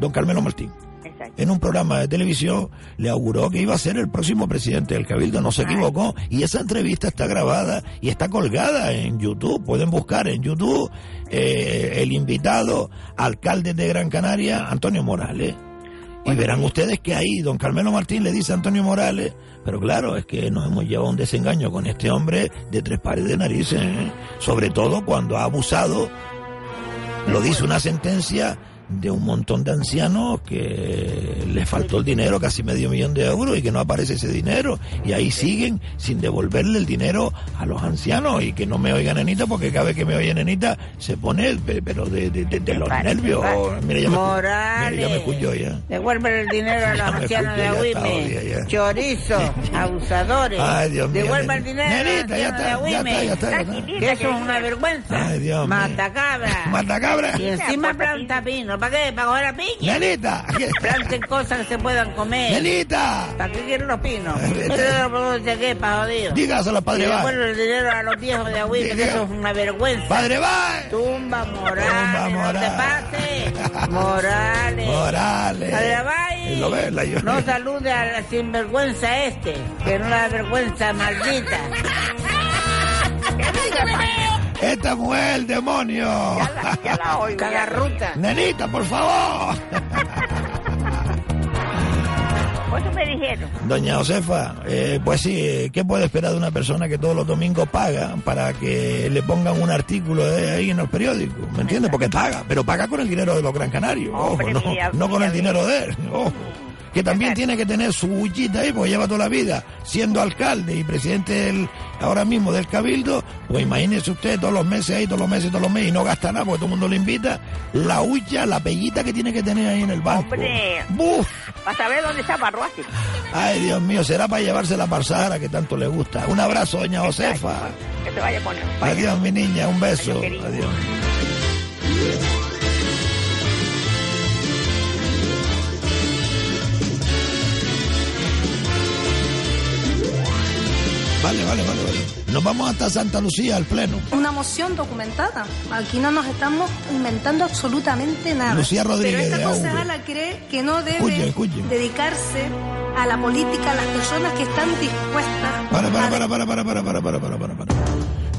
don Carmelo Martín. Exacto. En un programa de televisión le auguró que iba a ser el próximo presidente del Cabildo, no se equivocó. Y esa entrevista está grabada y está colgada en YouTube. Pueden buscar en YouTube el invitado, alcalde de Gran Canaria, Antonio Morales. Y verán ustedes que ahí don Carmelo Martín le dice a Antonio Morales... Pero claro, es que nos hemos llevado un desengaño con este hombre de tres pares de narices, ¿eh? Sobre todo cuando ha abusado, lo dice una sentencia... de un montón de ancianos que les faltó el dinero, casi $500,000 y que no aparece ese dinero y ahí siguen sin devolverle el dinero a los ancianos. Y que no me oiga nenita, porque cada vez que me oye nenita se pone pero de los nervios. Mira, Morales, mira, ya me escucho ya. Devuelven el dinero a los ancianos de Agüimes, chorizo, abusadores. Ay, Dios mío, devuelven el dinero nenita, a los ancianos de Agüimes, que eso es una vergüenza. Ay, Dios mío. Matacabra y encima planta pino. ¿Para qué? ¿Para coger a piña? ¡Nenita! Planten cosas que se puedan comer. ¡Nenita! ¿Para qué quieren los pinos? Ustedes no producen qué, pa' jodido. Dígaselo a Padre Báez. Devuelve el dinero a los viejos de Agüimes, que eso es una vergüenza. ¡Padre Báez! ¡Tumba Morales! ¡No te pases! ¡Morales! ¡Padre Báez! Lo ves, la lloré. No salude a la sinvergüenza este, que no la vergüenza maldita. Esta mujer, el demonio. Ya la oigo. Cagarruta. Nenita, por favor. ¿Cuánto me dijeron? Doña Josefa, pues sí, ¿qué puede esperar de una persona que todos los domingos paga para que le pongan un artículo de ahí en los periódicos? ¿Me entiendes? Porque paga, pero paga con el dinero de los Gran Canarios. Ojo, no con el dinero de él. Ojo. que también tiene que tener su bullita ahí, porque lleva toda la vida siendo alcalde y presidente ahora mismo del Cabildo, pues imagínese usted todos los meses ahí, todos los meses, y no gasta nada porque todo el mundo le invita, la huya, la pellita que tiene que tener ahí en el banco. ¡Hombre! ¡Buf! Para saber dónde está Barroaci. Ay, Dios mío, será para llevársela para Sahara, que tanto le gusta. Un abrazo, doña Josefa. Que te vaya a poner. Adiós, mi niña, un beso. Adiós. Vale. Nos vamos hasta Santa Lucía, al Pleno. Una moción documentada. Aquí no nos estamos inventando absolutamente nada. Lucía Rodríguez. Pero esta concejala cree que no debe dedicarse a la política, a las personas que están dispuestas... Para.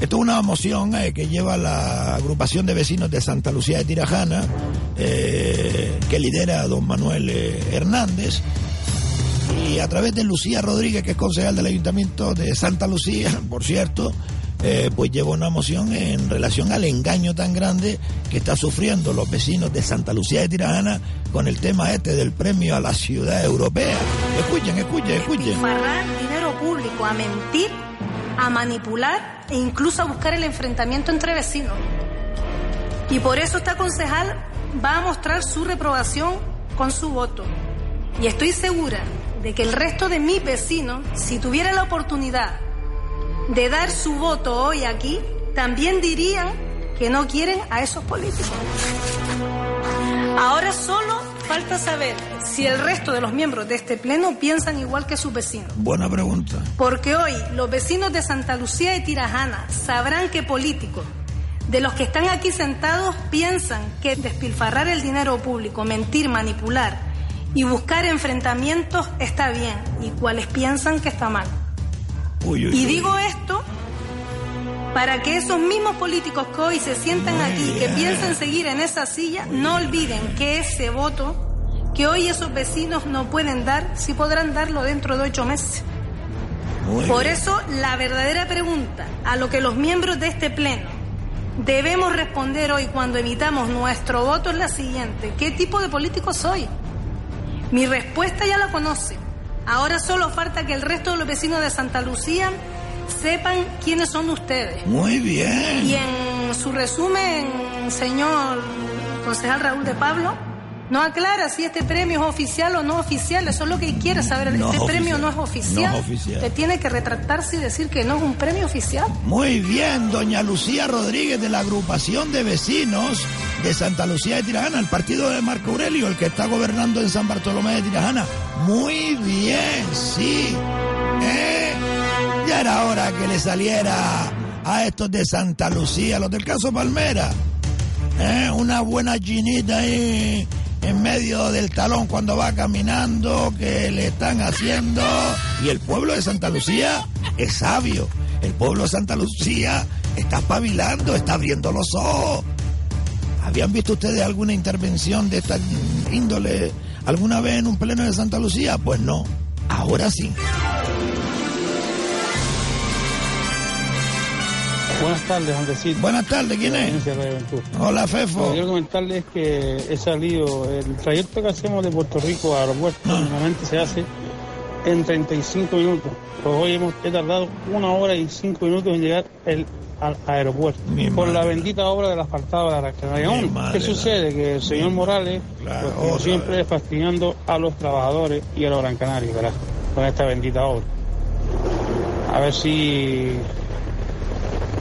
Esto es una moción que lleva la agrupación de vecinos de Santa Lucía de Tirajana, que lidera a don Manuel Hernández. Y a través de Lucía Rodríguez, que es concejal del Ayuntamiento de Santa Lucía, por cierto, pues lleva una moción en relación al engaño tan grande que está sufriendo los vecinos de Santa Lucía de Tirajana con el tema este del premio a la ciudad europea. Escuchen. Despilfarrar dinero público, a mentir, a manipular e incluso a buscar el enfrentamiento entre vecinos. Y por eso esta concejal va a mostrar su reprobación con su voto. Y estoy segura de que el resto de mis vecinos, si tuviera la oportunidad de dar su voto hoy aquí, también dirían que no quieren a esos políticos. Ahora solo falta saber si el resto de los miembros de este pleno piensan igual que sus vecinos. Buena pregunta. Porque hoy los vecinos de Santa Lucía de Tirajana sabrán que políticos de los que están aquí sentados piensan que despilfarrar el dinero público, mentir, manipular y buscar enfrentamientos está bien, y cuales piensan que está mal. Digo esto para que esos mismos políticos que hoy se sientan aquí, que piensan seguir en esa silla, no olviden que ese voto que hoy esos vecinos no pueden dar, sí podrán darlo dentro de 8 meses. Por eso, la verdadera pregunta a lo que los miembros de este pleno debemos responder hoy cuando emitamos nuestro voto es la siguiente: ¿qué tipo de político soy? Mi respuesta ya la conoce. Ahora solo falta que el resto de los vecinos de Santa Lucía sepan quiénes son ustedes. Muy bien. Y en su resumen, señor concejal Raúl de Pablo, no aclara si este premio es oficial o no oficial. Eso es lo que quiere saber. Premio no es oficial. Usted tiene que retractarse y decir que no es un premio oficial. Muy bien, doña Lucía Rodríguez, de la agrupación de vecinos de Santa Lucía de Tirajana, el partido de Marco Aurelio, el que está gobernando en San Bartolomé de Tirajana. Muy bien, sí. Ya era hora que le saliera a estos de Santa Lucía, los del caso Palmera, una buena chinita ahí en medio del talón cuando va caminando, que le están haciendo. Y el pueblo de Santa Lucía es sabio. El pueblo de Santa Lucía está espabilando, está abriendo los ojos. ¿Habían visto ustedes alguna intervención de esta índole alguna vez en un pleno de Santa Lucía? Pues no, ahora sí. Buenas tardes, Andresito. Buenas tardes, ¿quién es? Hola, Fefo. Quiero comentarles que he salido, el trayecto que hacemos de Puerto Rico a aeropuerto normalmente se hace en 35 minutos. Pues hoy he tardado 1 hora y 5 minutos en llegar al aeropuerto por la bendita obra del asfaltado de la Gran Canaria. ¿Qué sucede? Que el señor Morales siempre es fastidiando a los trabajadores y a los Gran Canarios, ¿verdad? Con esta bendita obra. A ver si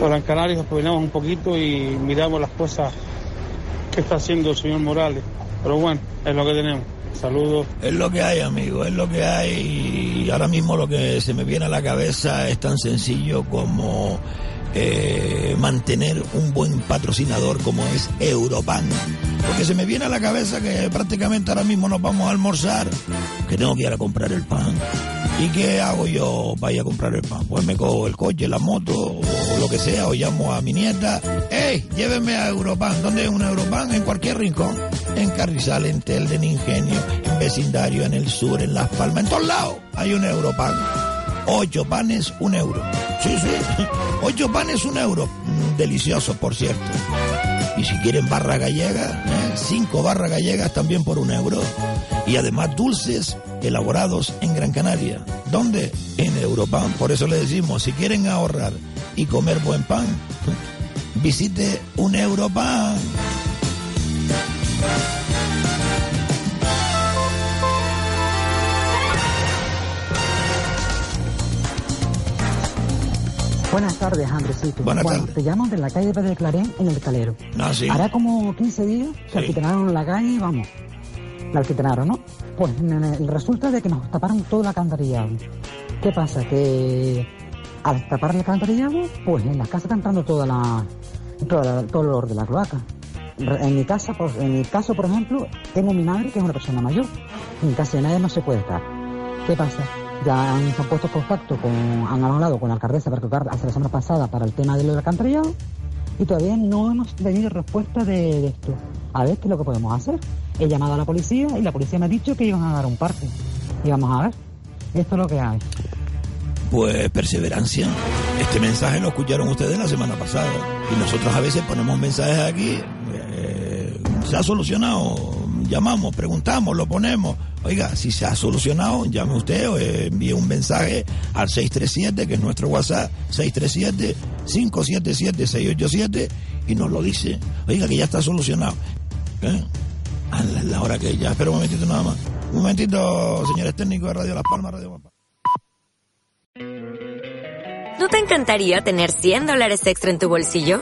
los Gran Canarios nos coordinamos un poquito y miramos las cosas que está haciendo el señor Morales. Pero bueno, es lo que tenemos. Saludos. Es lo que hay, amigo, es lo que hay. Y ahora mismo lo que se me viene a la cabeza es tan sencillo como mantener un buen patrocinador como es Europan. Porque se me viene a la cabeza que prácticamente ahora mismo nos vamos a almorzar, que tengo que ir a comprar el pan. ¿Y qué hago yo para ir a comprar el pan? Pues me cojo el coche, la moto o lo que sea, o llamo a mi nieta. ¡Ey! Llévenme a Europan. ¿Dónde es un Europan? En cualquier rincón. En Carrizal, en Telde, en Ingenio, en Vecindario, en el sur, en Las Palmas. En todos lados hay un Europan. 8 panes, 1 euro. Sí. 8 panes, 1 euro. Delicioso, por cierto. Y si quieren barra gallega, 5 barra gallegas también por 1 euro. y además dulces elaborados en Gran Canaria. ¿Dónde? En Europan. Por eso le decimos, si quieren ahorrar y comer buen pan, visite un Europan. Buenas tardes, Andresito. Buenas tardes. Te llamo de la calle Pedro Clarén, en El Calero. Ah, sí. Hará como 15 días que sí. Alquitranaron la calle, vamos. La alquitranaron, ¿no? Pues resulta de que nos taparon todo el alcantarillado. ¿Qué pasa? Que al tapar el alcantarillado, pues en la casa está entrando todo el olor de la cloaca. En mi casa, en mi caso, por ejemplo, tengo a mi madre, que es una persona mayor. En casa de nadie no se puede estar. ¿Qué pasa? Ya se han puesto en contacto han hablado con la alcaldesa hace la semana pasada para el tema del alcantarillado y todavía no hemos tenido respuesta de esto. A ver qué es lo que podemos hacer. He llamado a la policía y la policía me ha dicho que iban a dar un parte. Y vamos a ver. Esto es lo que hay. Pues perseverancia. Este mensaje lo escucharon ustedes la semana pasada. Y nosotros a veces ponemos mensajes aquí. Se ha solucionado. Llamamos, preguntamos, lo ponemos. Oiga, si se ha solucionado, llame usted o envíe un mensaje al 637, que es nuestro WhatsApp, 637-577-687, y nos lo dice. Oiga, que ya está solucionado. A la hora que ya. Espera un momentito nada más. Un momentito, señores técnicos de Radio Las Palmas, Radio Guapa. ¿No te encantaría tener $100 extra en tu bolsillo?